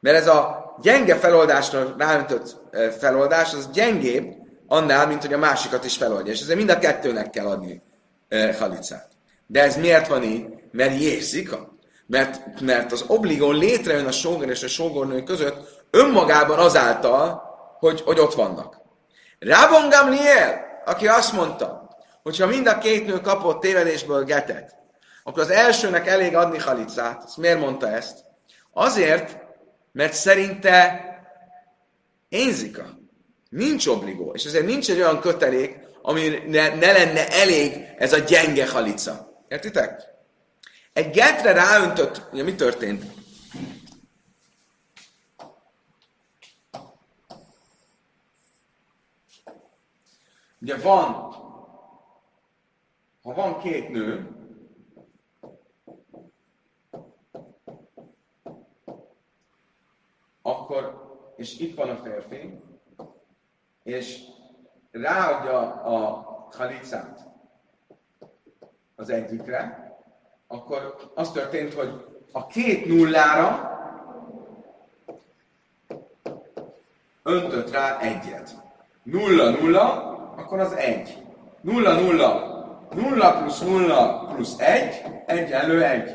Mert ez a gyenge feloldásra ráöntött feloldás, az gyengébb annál, mint hogy a másikat is feloldja. És ezért mind a kettőnek kell adni halicát. De ez miért van így? Mert Jézika. Mert, mert az obligó létrejön a sógor és a sógornő között önmagában azáltal, hogy, hogy ott vannak. Rabban Gamliel, aki azt mondta, hogy ha mind a két nő kapott tévedésből getet, akkor az elsőnek elég adni halicát. Ezt miért mondta ezt? Azért, mert szerinte énzika. Nincs obligó, és ezért nincs egy olyan kötelék, amire ne lenne elég ez a gyenge halica. Értitek? Egy getre ráöntött, ugye mi történt? Ugye van, ha van két nő, akkor, és itt van a férfi, és ráadja a halicát az egyikre, akkor az történt, hogy a két nullára öntött rá egyet. Nulla, nulla, akkor az egy. Nulla, nulla. Nulla plusz nulla plusz egy, egyenlő egy.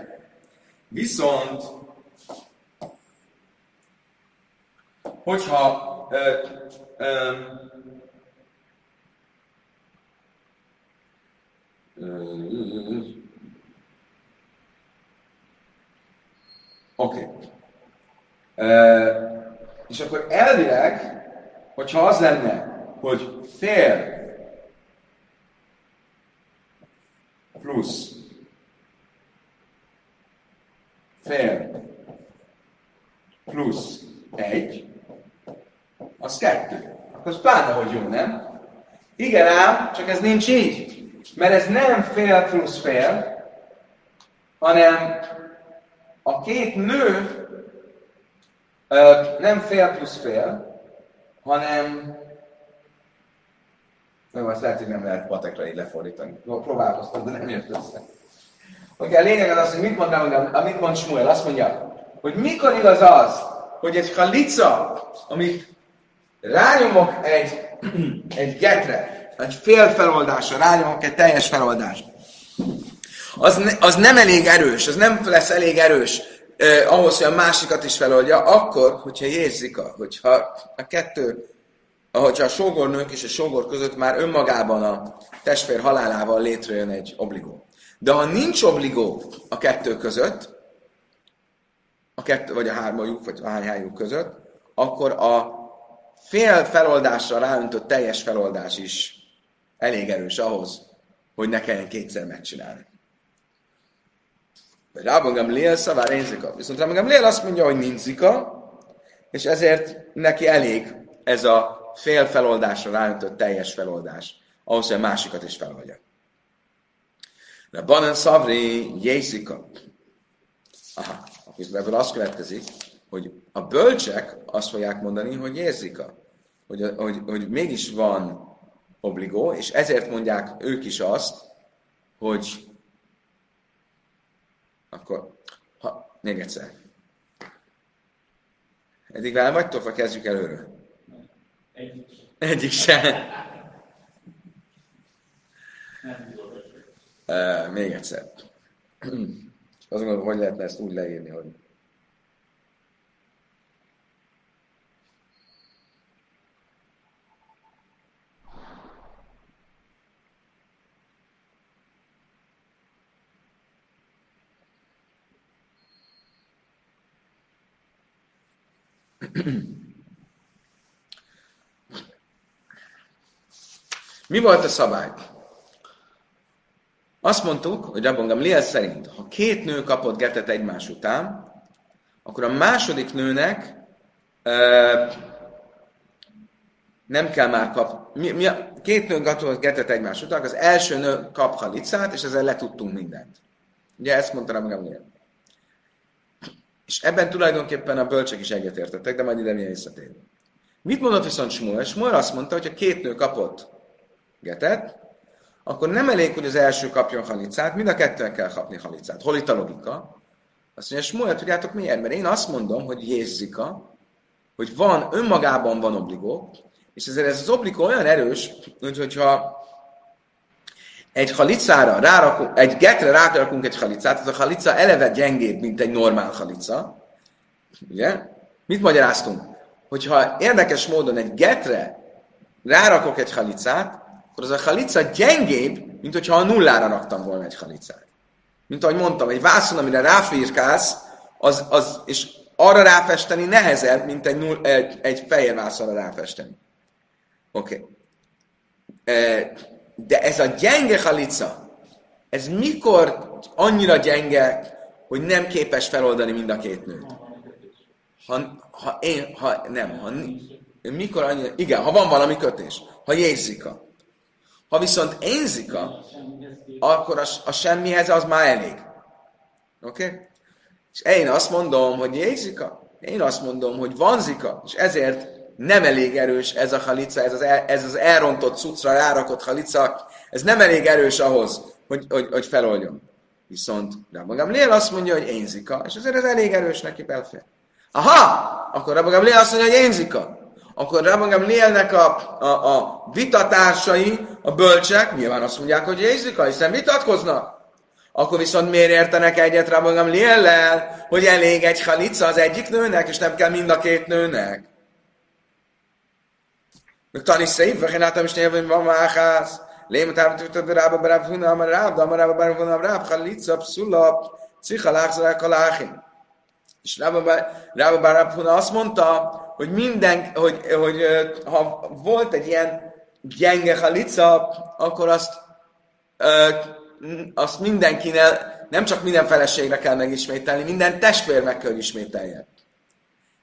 Viszont, hogyha ö, ö, ö, oké. Ö, és akkor elvileg, hogyha az lenne, hogy fél plusz fél plusz egy, az kettő. Akkor az pláne, hogy jó, nem? Igen ám, csak ez nincs így. Mert ez nem fél plusz fél, hanem a két nő nem fél plusz fél, hanem... Jó, ezt lehet, hogy nem lehet patekra így lefordítani. Próbálkoztam, de nem jött össze. Oké, a lényeg az az, hogy mit mond rá, amit mond Smuel, azt mondja, hogy mikor igaz az, hogy egy halica, amit rányomok egy, egy getre, egy fél feloldásra, rányomok egy teljes feloldásra, az, ne, az nem elég erős, az nem lesz elég erős eh, ahhoz, hogy a másikat is feloldja, akkor, hogyha Jézika, hogyha a kettő, ahogy a sógornők és a sógor között már önmagában a testvér halálával létrejön egy obligó. De ha nincs obligó a kettő között, a kettő, vagy a hármajuk, vagy a hányhájuk között, akkor a fél feloldásra ráöntött teljes feloldás is elég erős ahhoz, hogy ne kelljen kétszer megcsinálni. Rabban Gamliel szavár én zika. Viszont Rabban Gamliel azt mondja, hogy nincs zika, és ezért neki elég ez a fél feloldásra ráöntött teljes feloldás, ahhoz, hogy a másikat is feloldja. De Banan Szavri Jézika. Aha, ebből az következik, hogy a bölcsek azt fogják mondani, hogy Jézika. Hogy, hogy, hogy mégis van obligó, és ezért mondják ők is azt, hogy akkor ha, Még egyszer. Eddig vele vagytok, vagy kezdjük előről? Egyik sem. Egyik sem. uh, még egyszer. Azt gondolom, hogy lehetne ezt úgy leírni, hogy... Mi volt a szabály? Azt mondtuk, hogy Rabban Gamliel szerint, ha két nő kapott getet egymás után, akkor a második nőnek ö, nem kell már kapni. Mi, mi a, két nő kapott getet egymás után, az első nő kap halicát, és ezzel letudtunk mindent. Ugye ezt mondta Rabban Gamliel. És ebben tulajdonképpen a bölcsek is egyetértettek, de majd ide milyen visszatérünk. Mit mondott viszont Smuel? Smuel azt mondta, hogy ha két nő kapott getet, akkor nem elég, hogy az első kapjon halicát, mind a kettően kell kapni halicát. Hol itt a logika? Azt mondja, Smuel, tudjátok miért? Mert én azt mondom, hogy jézzika, hogy van, önmagában van obligó, és ezért ez az obligó olyan erős, hogyha egy halicára rárakunk, egy getre rárakunk egy halicát, az a halica eleve gyengébb, mint egy normál halica. Ugye? Mit magyaráztunk? Hogyha érdekes módon egy getre rárakok egy halicát, akkor az a halica gyengébb, mint hogyha a nullára raktam volna egy halicát. Mint ahogy mondtam, egy vászon, amire ráfirkálsz, az, az, és arra ráfesteni nehezebb, mint egy, null, egy, egy fehér vászonra ráfesteni. Oké. Okay. De ez a gyenge halica, ez mikor annyira gyenge, hogy nem képes feloldani mind a két nőt? Ha, ha én, ha nem, ha mikor annyira, igen, ha van valami kötés, ha jézzika. Ha viszont énzika, akkor a, a semmihez az már elég. Oké? Okay? És én azt mondom, hogy jézzika, én azt mondom, hogy van zika, és ezért nem elég erős ez a halica, ez az, el, ez az elrontott cuccra rárakott halica, ez nem elég erős ahhoz, hogy, hogy, hogy feloldjon. Viszont Rabban Gamliel azt mondja, hogy énzika, és ezért ez elég erős neki belfér. Aha! Akkor Rabban Gamliel azt mondja, hogy énzika. Akkor Rabban Gamlielnek a, a, a vitatársai, a bölcsek nyilván azt mondják, hogy énzika, hiszen vitatkoznak. Akkor viszont miért értenek egyet Rabban Gamliellel, hogy elég egy halica az egyik nőnek, és nem kell mind a két nőnek? Meg tanítszaim, vegyenátom is nyilván van máhász. Lémetában tűntött rába, berába, hunnáma, rába, rába, berába, hunnáma, rába, halitza, szulap, cichalákszalák, aláhim. És rába, rába, hunnáma azt mondta, hogy minden, hogy, hogy ha volt egy ilyen gyenge halitza, akkor azt, azt mindenkinek, nem csak minden feleségre kell megismételni, minden testvér meg kell ismételjen.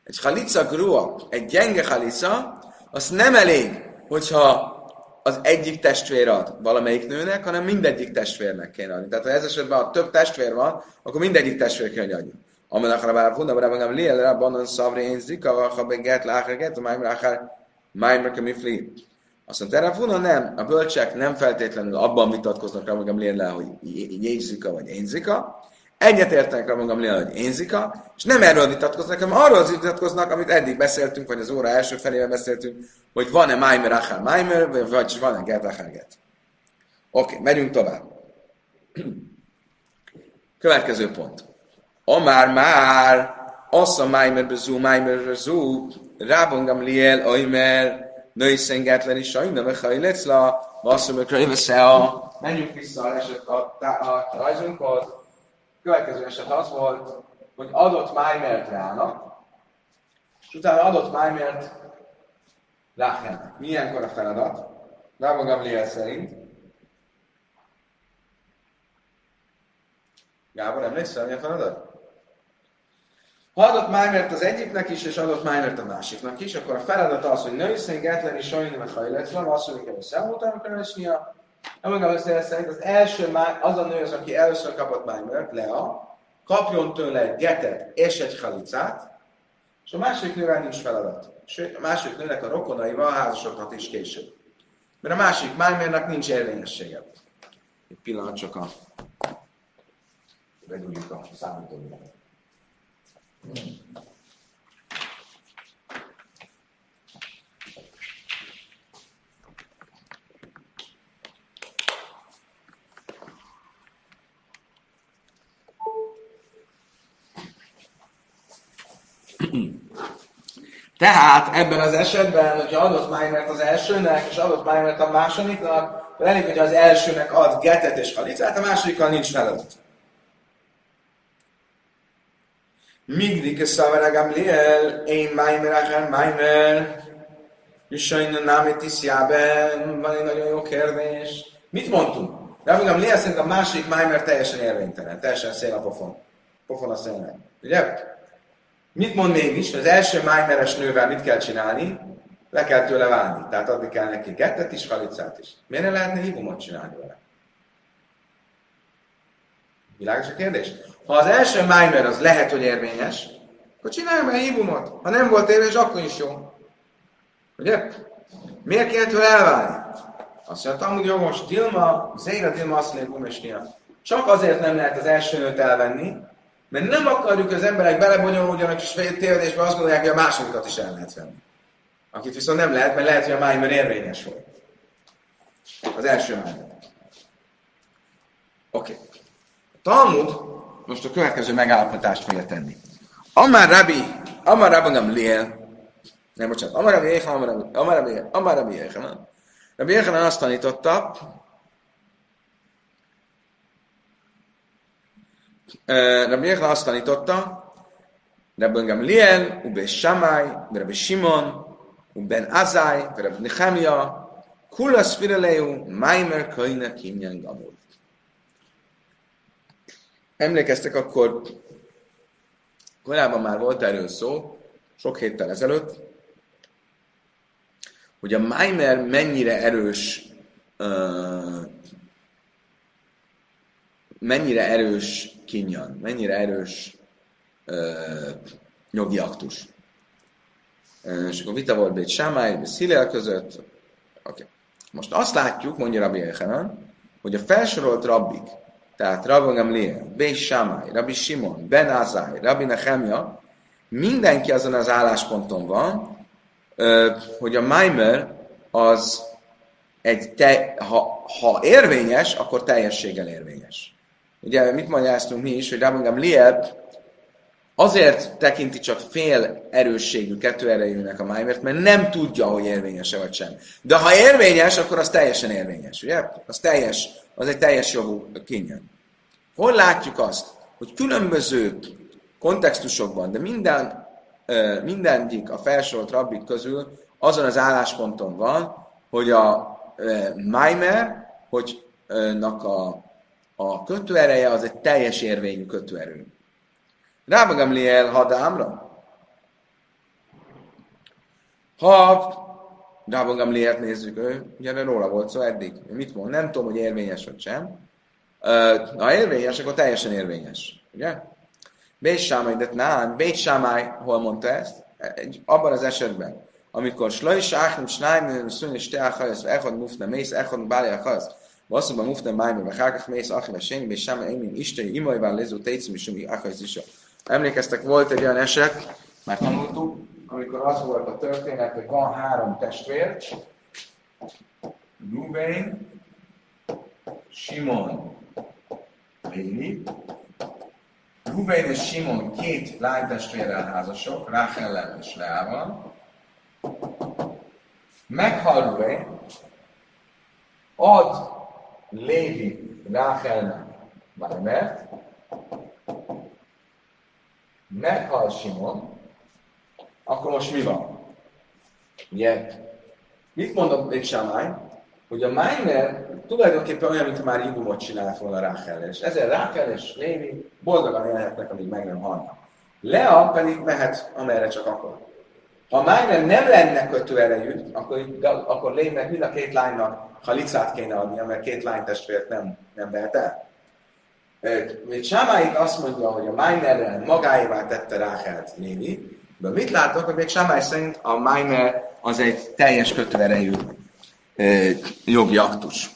Egy halitza grua, egy gyenge halitza, az nem elég, hogyha az egyik testvér ad valamelyik nőnek, hanem mindegyik testvérnek kéne adni. Tehát ha ez esetben, ha több testvér van, akkor mindegyik testvér kell adni. Amenak rabára fundam, rabban gamliel, rabbanon szavrénz, zikavaha beget, láhreget, májmráhár, májmrakemifli. Azt mondta, rabban nem, a bölcsek nem feltétlenül abban vitatkoznak rabban gamliel, hogy jézika vagy énzika. Egyetértenek Rabban Gamliel, hogy énzika, és nem erről vitatkoznak, hanem arról az vitatkoznak, amit eddig beszéltünk, vagy az óra első felében beszéltünk, hogy van-e Maimer Achar Maimer, vagy van-e Get Achar Get. Oké, okay, megyünk tovább. Következő pont. Amár már, assza Maimer bezú, Maimer bezú, Rabban Gamliel, Oimer, Nőszengetlen is, Sajna, Vechai Lecla, Vasszomökről, Veszea. Menjünk vissza a, a, a, a rajzunkhoz. Következő eset az volt, hogy adott májmert rának, és utána adott májmert láhrának. Milyenkor a feladat? Rabban Gamliel szerint. Gábor, emlékszel, milyen feladat? Ha adott májmert az egyiknek is, és adott májmert a másiknak is, akkor a feladat az, hogy női széngetlen és sajnálom, hogy hajletlen, azt mondjuk, hogy szemoltának kell esnia. Rabban Gamliel szerint az első, az a nő, az, aki először kapott májmert, Lea, kapjon tőle egy getet és egy halicát, és a másik nővel nincs feladat. Sőt, a másik nőnek a rokonaival házasodhat is később. Mert a másik májmernek nincs érvényessége. Egy pillanat csak a... Begyújjuk a számítógépet. Tehát ebben az esetben, hogyha adott minert az elsőnek, és adott minert a másodiknak, elég, hogy az elsőnek ad getet és halicát, a másodikkal nincs feladat. Mindig a szavara Gamliel, én minerachem miner, és sajnán nem itt is jában, van egy nagyon jó kérdés. Mit mondtunk? De Gamliel szerint a második miner teljesen érvénytelen, teljesen szél a pofon. Pofon a szélnek. Ugye? Mit mond mégis, hogy az első májmeres nővel mit kell csinálni? Le kell tőle válni. Tehát adni kell neki kettet is, halicát is. Miért ne lehetne hívumot csinálni vele? Világos a kérdés? Ha az első májmer az lehet, hogy érvényes, akkor csináljunk meg hívumot. Ha nem volt érvényes, akkor is jó. Ugye? Miért kéne tőle elválni? Azt mondtam, hogy jó, most Dilma, Zéra Dilma, Aszlégum és Nia. Csak azért nem lehet az első nőt elvenni, mert nem akarjuk, hogy az emberek belebonyolódjanak, és tévedésben azt gondolják, hogy a másodikat is el lehet venni. Akit viszont nem lehet, mert lehet, hogy a májmer érvényes volt. Az első májmer. Oké. Okay. A Talmud most a következő megállapítást fogja tenni. Amar Rabbi, Amar Rabbi Gamliel, nem, bocsánat, Amar Rabbi Yechanan, Amar Rabbi Yechanan, Amar Rabbi Yechanan. Rabbi Yechanan azt tanította, Uh, Rabbi Yechanan azt tanította, Rabbi Gamliel, Ube Shammai, Rabbi Shimon, Uben Azai, Rabbi Nechemia, Kula Sfireleu, Maimer Kaina Kimyan Gamul. Emlékeztek, akkor korábban már volt erről szó, sok héttel ezelőtt, hogy a Maimer mennyire erős uh, mennyire erős kinyan, mennyire erős ö, jogi aktus. Ö, és akkor vita volt Bét Sámály, Bét Szilel között. Oké. Okay. Most azt látjuk, mondja Rabbi Yechanan, hogy a felsorolt rabbik, tehát Rabbi Gamliel, Bét Sámály, Rabbi Simon, Ben Azai, Rabbi Nechemia, mindenki azon az állásponton van, ö, hogy a maimer az egy te, ha, ha érvényes, akkor teljességgel érvényes. Ugye mit magyaráztunk mi is, hogy Rabbi Gamliel azért tekinti csak fél erősségű, kettő erejűnek a májmert, mert nem tudja, hogy érvényes-e vagy sem. De ha érvényes, akkor az teljesen érvényes, ugye? Az teljes, az egy teljes jogú kinyan. Hol látjuk azt, hogy különböző kontextusokban, de minden, mindegyik a felsorolt rabbik közül azon az állásponton van, hogy a májmer, hogy nak a A kötőereje az egy teljes érvényű kötőerő. Rabbi Gamliel hadámra. Ha Rabbi Gamlielt nézzük, ő ugye róla volt szó eddig. Mit mond? Nem tudom, hogy érvényes vagy sem. Ha érvényes, akkor teljesen érvényes. Ugye? Bét Sámály, de nán, Bét Sámály, hol mondta ezt? Egy, abban az esetben, amikor Slöjs, Áchim, Snájműn, Szűnös, Teáhajasz, Echad, Mufna, Mész, Echad, Báljáhajasz, Basszóban muftem májmer, vagy hákak mész, akivel sejnyi, és sem én, isteni, imajván lézó, tétszim, és semmi, akajsz is. Emlékeztek, volt egy olyan eset, már tanultuk, amikor az volt a történet, hogy van három testvér, Ruben, Simon, Lévi. Ruben és Simon két lánytestvérrel házasok, Ráhellel és Leával. Meghal Ruben, ad Lévi Ráchelnek májmert, meghal Simon, akkor most mi van? Ugye? Mit mondott Bét Sámály? Hogy a májmer tulajdonképpen olyan, mint már hívumot csinált volna Ráchel, és ezért Ráchel és Lévi boldogan élhetnek, amíg meg nem halnak. Lea pedig mehet, amerre csak akar. Ha májmer nem lenne kötőerejű, akkor, akkor Lévinek mind a két lánynak halicát kéne adnia, mert két lánytestvért nem, nem vehet el. Bét Sámály azt mondja, hogy a májmerrel magáévá tette Ráchelt Lévi, de mit látok, hogy Bét Sámály szerint a májmer az egy teljes kötőerejű jogi aktus.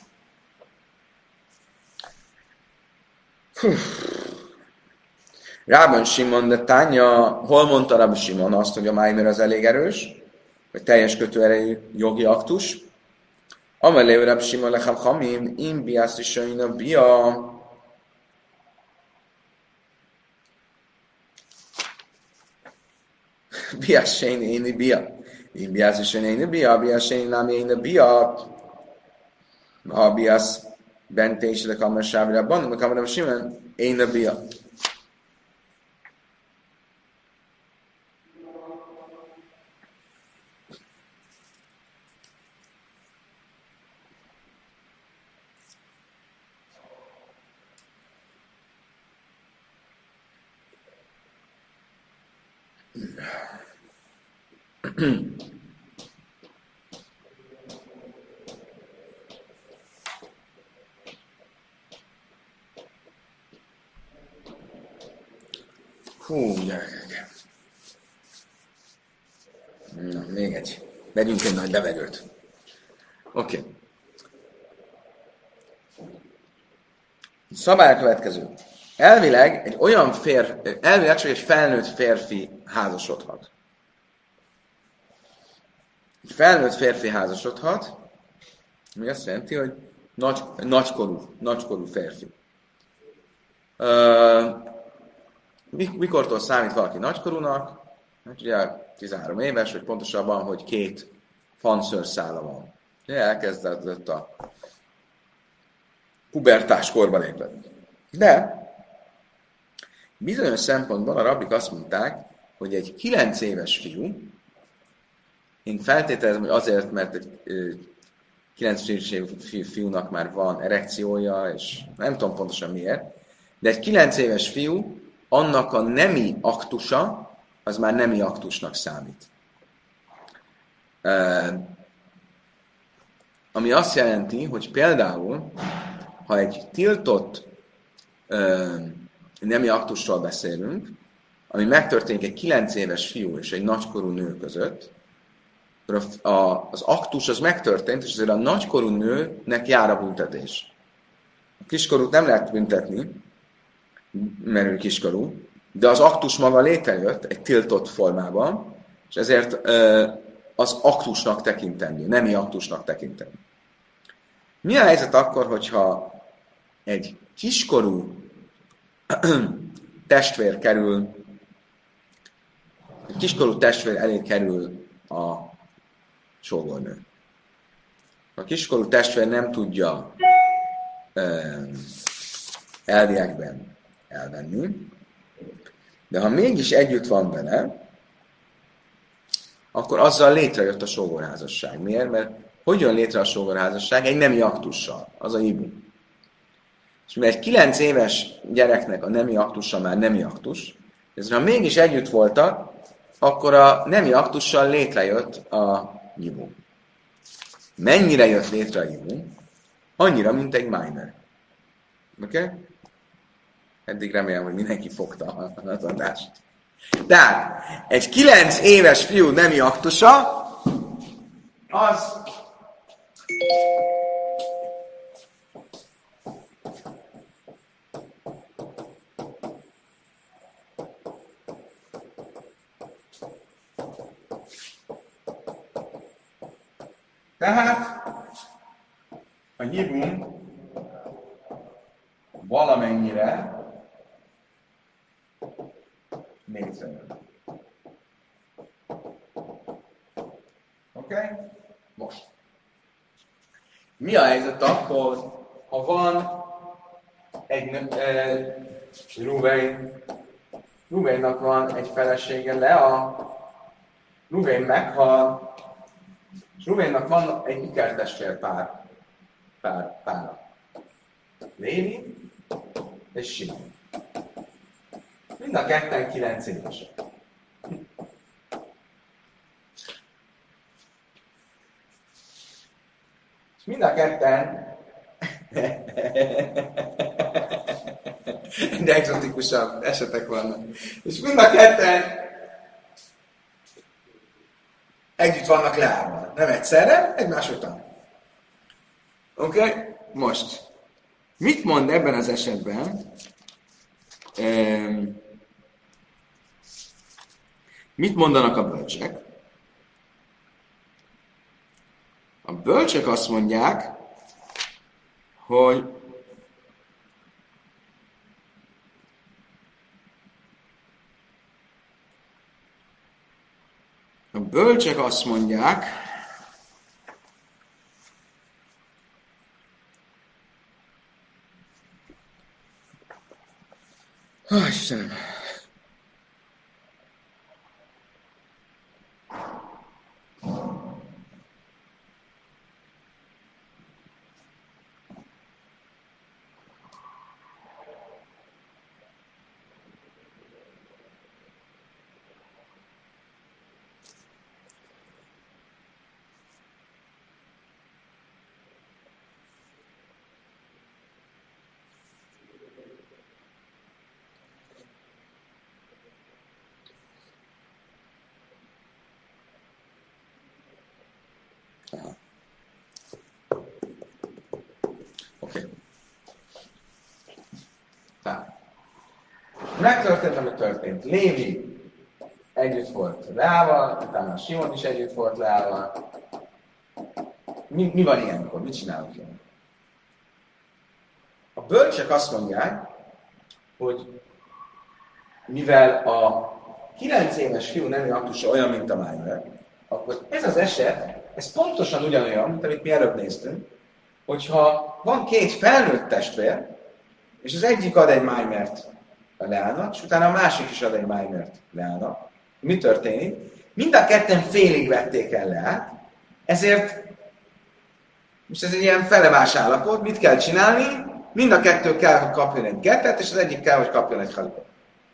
Rában Simon, de Tánya, hol mondta Rában Simon azt, hogy a Májmer az elég erős, vagy teljes kötőerejű jogi aktus. Amelé Rában Simon lechab hamim, im biászlisain a bia. Biászsén éni bia. Im biászlisain éni bia, biászsén nám éni bia. A biász bentés lekamer sávrában, meg Rában Simon éni bia. Hú, gyerekek. Na, még egy. Vegyünk egy nagy levegőt. Oké. Okay. Szabály a következő. Elvileg egy olyan férfi, elvileg csak egy felnőtt férfi házasodhat. Egy felnőtt férfi házasodhat, ami azt jelenti, hogy nagy, nagykorú, nagykorú férfi. Ö, mikortól számít valaki nagykorúnak? Hát ugye tizenhárom éves, vagy pontosabban, hogy két fanszőrszála van. Elkezdett a pubertás korba lépett. De bizonyos szempontból a rabbik azt mondták, hogy egy kilenc éves fiú, én feltételezem, hogy azért, mert egy kilenc éves fiúnak már van erekciója, és nem tudom pontosan miért, de egy kilenc éves fiú, annak a nemi aktusa, az már nemi aktusnak számít. Ami azt jelenti, hogy például, ha egy tiltott nemi aktusról beszélünk, ami megtörténik egy kilenc éves fiú és egy nagykorú nő között, A, az aktus az megtörtént, és azért a nagykorú nőnek jár a büntetés. A kiskorút nem lehet büntetni, mert ő kiskorú, de az aktus maga létrejött egy tiltott formában, és ezért ö, az aktusnak tekintendő, nemi aktusnak tekintendő. Mi a helyzet akkor, hogyha egy kiskorú testvér kerül, egy kiskorú testvér elé kerül a sógornő. A kiskorú testvér nem tudja euh, elviekben elvenni, de ha mégis együtt van vele, akkor azzal létrejött a sógorházasság. Miért? Mert hogyan létre a sógorházasság? Egy nemi aktussal. Az a hibu. És mert egy kilenc éves gyereknek a nemi aktusa már nemi aktus, ezért ha mégis együtt voltak, akkor a nemi aktussal létrejött a jibú. Mennyire jött létre a jibú? Annyira, mint egy minor. Oké? Okay? Eddig remélem, hogy mindenki fogta az adást. Tehát egy kilenc éves fiú nemi aktusa az Tehát a jibum valamennyire létrejön. Oké? Okay? Most. Mi a helyzet akkor, ha van egy eh, Ruvein, Ruveinnak van egy felesége, Lea, Ruvein meghal, és Rúvénnak van egy ikertestvér pár, pár, pára. Lévi és Simon. Mind a ketten kilenc évesek. És mind a ketten de exotikusabb esetek vannak. És mind a ketten együtt vannak leállva. Nem egyszerre, egymás után. Oké? Okay? Most. Mit mond ebben az esetben Mit mondanak a bölcsek? A bölcsek azt mondják, hogy a bölcsek azt mondják, oh, Istenem. Megtörtént, ami történt. Lévi együtt volt Leával, utána Simon is együtt volt Leával. Mi, mi van ilyenkor? Mit csinálunk ilyenkor? A bölcsek azt mondják, hogy mivel a kilenc éves fiú nemi aktusa olyan, mint a májver, akkor ez az eset, ez pontosan ugyanolyan, mint amit mi előbb néztünk, hogyha van két felnőtt testvér, és az egyik ad egy májmert a leánynak, és utána a másik is ad egy májmert leánynak. Mi történik? Mind a ketten félig vették el leát, ezért most ez egy ilyen felevás állapot, mit kell csinálni? Mind a kettő kell, hogy kapjon egy gettet, és az egyik kell, hogy kapjon egy halicát.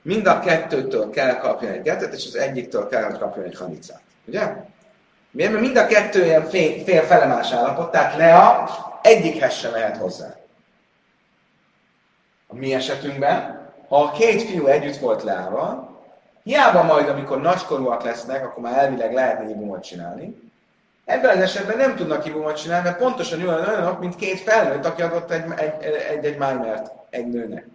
Mind a kettőtől kell kapjon egy gettet, és az egyiktől kell, hogy kapjon egy halicát. Ugye? Miért? Mert mind a kettő ilyen fél, fél felemás állapot, tehát Lea egyikhez sem lehet hozzá. A mi esetünkben, ha a két fiú együtt volt Leával, hiába majd, amikor nagykorúak lesznek, akkor már elvileg lehetne hibumot csinálni. Ebben az esetben nem tudnak hibumot csinálni, mert pontosan olyan olyanok, mint két felnőtt, aki adott egy-egy májmert egy nőnek.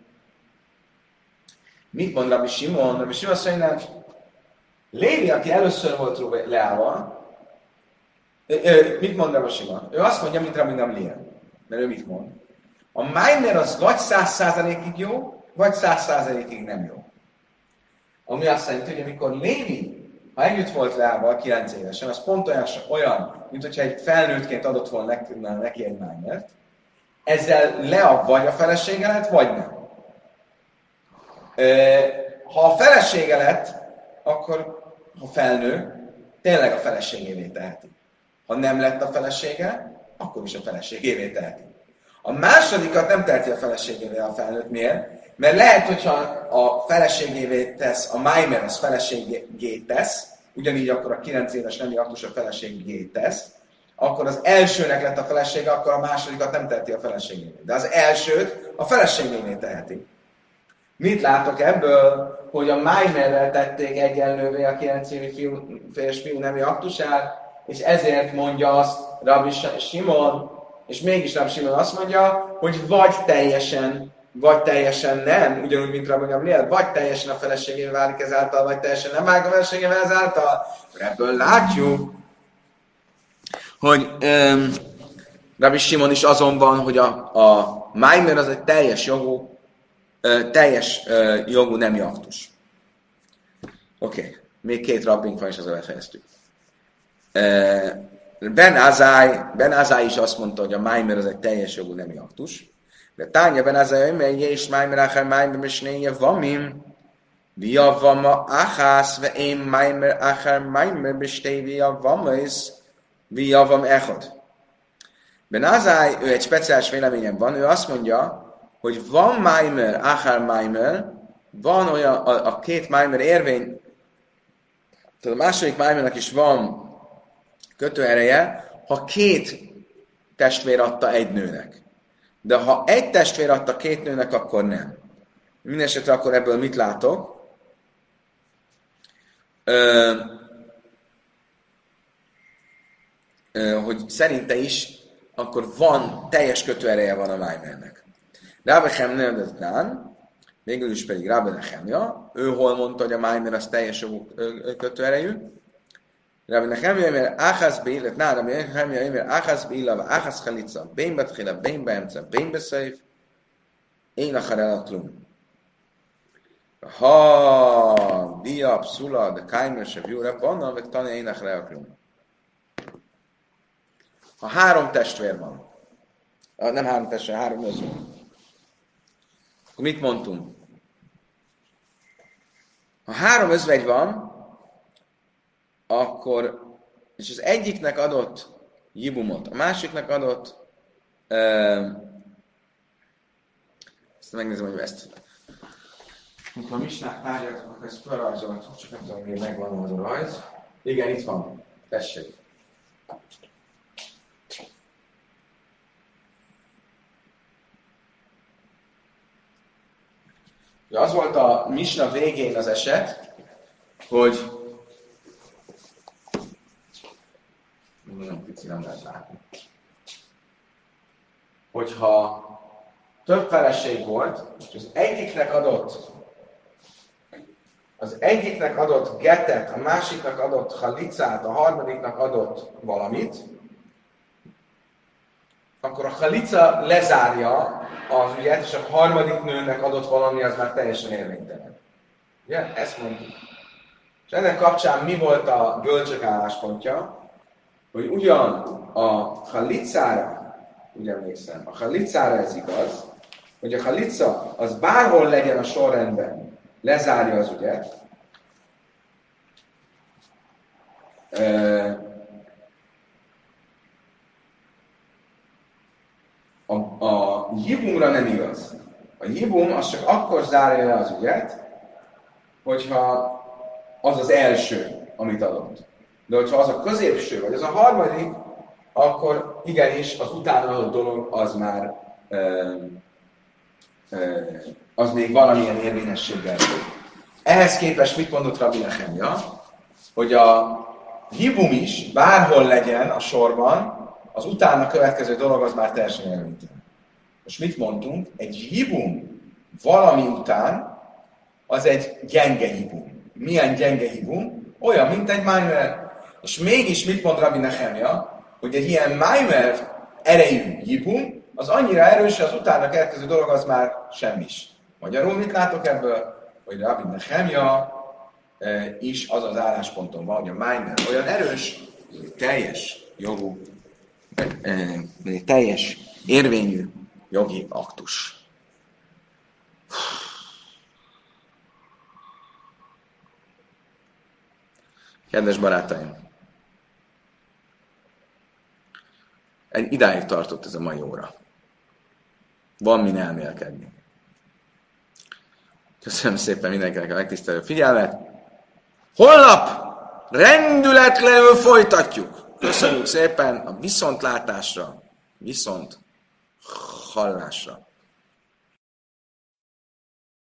Mit mond Rabbi Simon? Rabbi Simon azt mondja, hogy Lévi, aki először volt Leával, mit mond Rabbi Simon? Ő azt mondja, mint Rabbi Gamliel. Mert ő mit mond? A májmer az vagy száz százalékig jó, vagy száz százalékig nem jó. Ami azt jelenti, hogy amikor Lévi, ha együtt volt Leával kilenc évesen, az pont olyan, olyan mint hogyha egy felnőttként adott volna neki egy májmert, ezzel Lea vagy a felesége lett, vagy nem. Ha a felesége lett, akkor ha felnő, tényleg a feleségévé teheti. Ha nem lett a felesége, akkor is a feleségévé teheti. A másodikat nem teheti a feleségévé a felnőtt. Miért? Mert lehet, hogyha a feleségévé tesz, a májmer az feleségét tesz, ugyanígy akkor a kilenc éves nemi aktus a feleségét tesz, akkor az elsőnek lett a felesége, akkor a másodikat nem teheti a feleségévé. De az elsőt a feleségévé teheti. Mit látok ebből, hogy a májmerrel tették egyenlővé a kilenc éves fiú, fiú nemi aktusát, és ezért mondja azt Rabbi Simon, és mégis Rabbi Simon azt mondja, hogy vagy teljesen vagy teljesen nem, ugyanúgy, mint Rabbi Gamliel, vagy teljesen a feleségével válik ezáltal, vagy teljesen nem válik a feleségével ezáltal. Ebből látjuk, hogy um, Rabbi Simon is azon van, hogy a, a májmer az egy teljes jogú, uh, teljes uh, jogú nemi aktus. Oké, okay. Még két rabbink van, és azzal befejeztük. Uh, Ben Azai, Ben Azai is azt mondta, hogy a májmer az egy teljes jogú nemi aktus. De tányában az a mennyi és májmer áhár májmer mesnéje vamim, viavama áhász, ve én májmer áhár májmer mesnéje viavama is, viavam echod. Ben Azai, ő egy speciális véleményem van, ő azt mondja, hogy van májmer áhár májmer, van olyan, a, a két májmer érvény, tehát a második májmernek is van kötőereje, ha két testvér adta egy nőnek. De ha egy testvér adta két nőnek, akkor nem. Mindenesetre akkor ebből mit látok? Ö, ö, hogy szerinte is, akkor van, teljes kötőereje van a májmernek. Rábechem nem adott nán, Végül is pedig Rabbi Nehemja, ő hol mondta, hogy a Maimer az teljes jogú kötőerejű. Rabbi Nehemja, mert Áhász Bélet, na, Rabbi Nehemja, mert Áhász Béla, Áhász Halica, Bénbetchila, Bénbemce, Bénbeszév, én akar elaklum. Ha, dia, pszula, de kájmősebb jóra, vannak, meg tanja, én akar elaklum. Ha három testvér van, nem három testvér, három mozgó, akkor mit mondtunk? Ha három özvegy van, akkor, és az egyiknek adott jibumot, a másiknak adott, ö, ezt megnézem, hogy ezt. Mikor a misnák tárgyaltak, ez felrajzolható, csak nem tudom, hogy megvan az a rajz. Igen, itt van. Tessék. Az volt a misna végén az eset, hogy nagyon pici, nem lehet látni. Hogyha több feleség volt, és az egyiknek adott az egyiknek adott getet, a másiknak adott halicát, a harmadiknak adott valamit, akkor a halica lezárja az ügyet, és a harmadik nőnek adott valami, az már teljesen érvénytelen. Ugye? Ezt mondjuk. És ennek kapcsán mi volt a bölcsök álláspontja? Hogy ugyan a halicára, ugye emlékszem, a halicára ez igaz, hogy a halica az bárhol legyen a sorrendben, lezárja az ügyet, a, a jibumra nem igaz. A jibum az csak akkor zárja le az ügyet, hogyha az az első, amit adott. De hogyha az a középső, vagy az a harmadik, akkor igenis az utána adott dolog az már ö, ö, az még valamilyen érvényességgel. Ehhez képest mit mondott Rabbi Nehemja? Hogy a hibum is bárhol legyen a sorban, az utána következő dolog az már teljesen érvénytelen. Most mit mondtunk? Egy hibum valami után az egy gyenge hibum. Milyen gyenge hibum? Olyan, mint egy májmer. És mégis mit mond Rabbi Nehemja, hogy egy ilyen májmer erejű jibum, az annyira erős, az utána következő dolog az már semmis. Magyarul mit látok ebből? Hogy Rabbi Nehemja e, is az az állásponton van, hogy a májmer olyan erős, hogy teljes jogú, e, e, teljes érvényű jogi aktus. Kedves barátaim! Idáig tartott ez a mai óra. Van min elmélkedni. Köszönöm szépen mindenkinek a megtisztelő figyelmet. Holnap rendületlenül folytatjuk. Köszönjük szépen a viszontlátásra, viszont hallásra.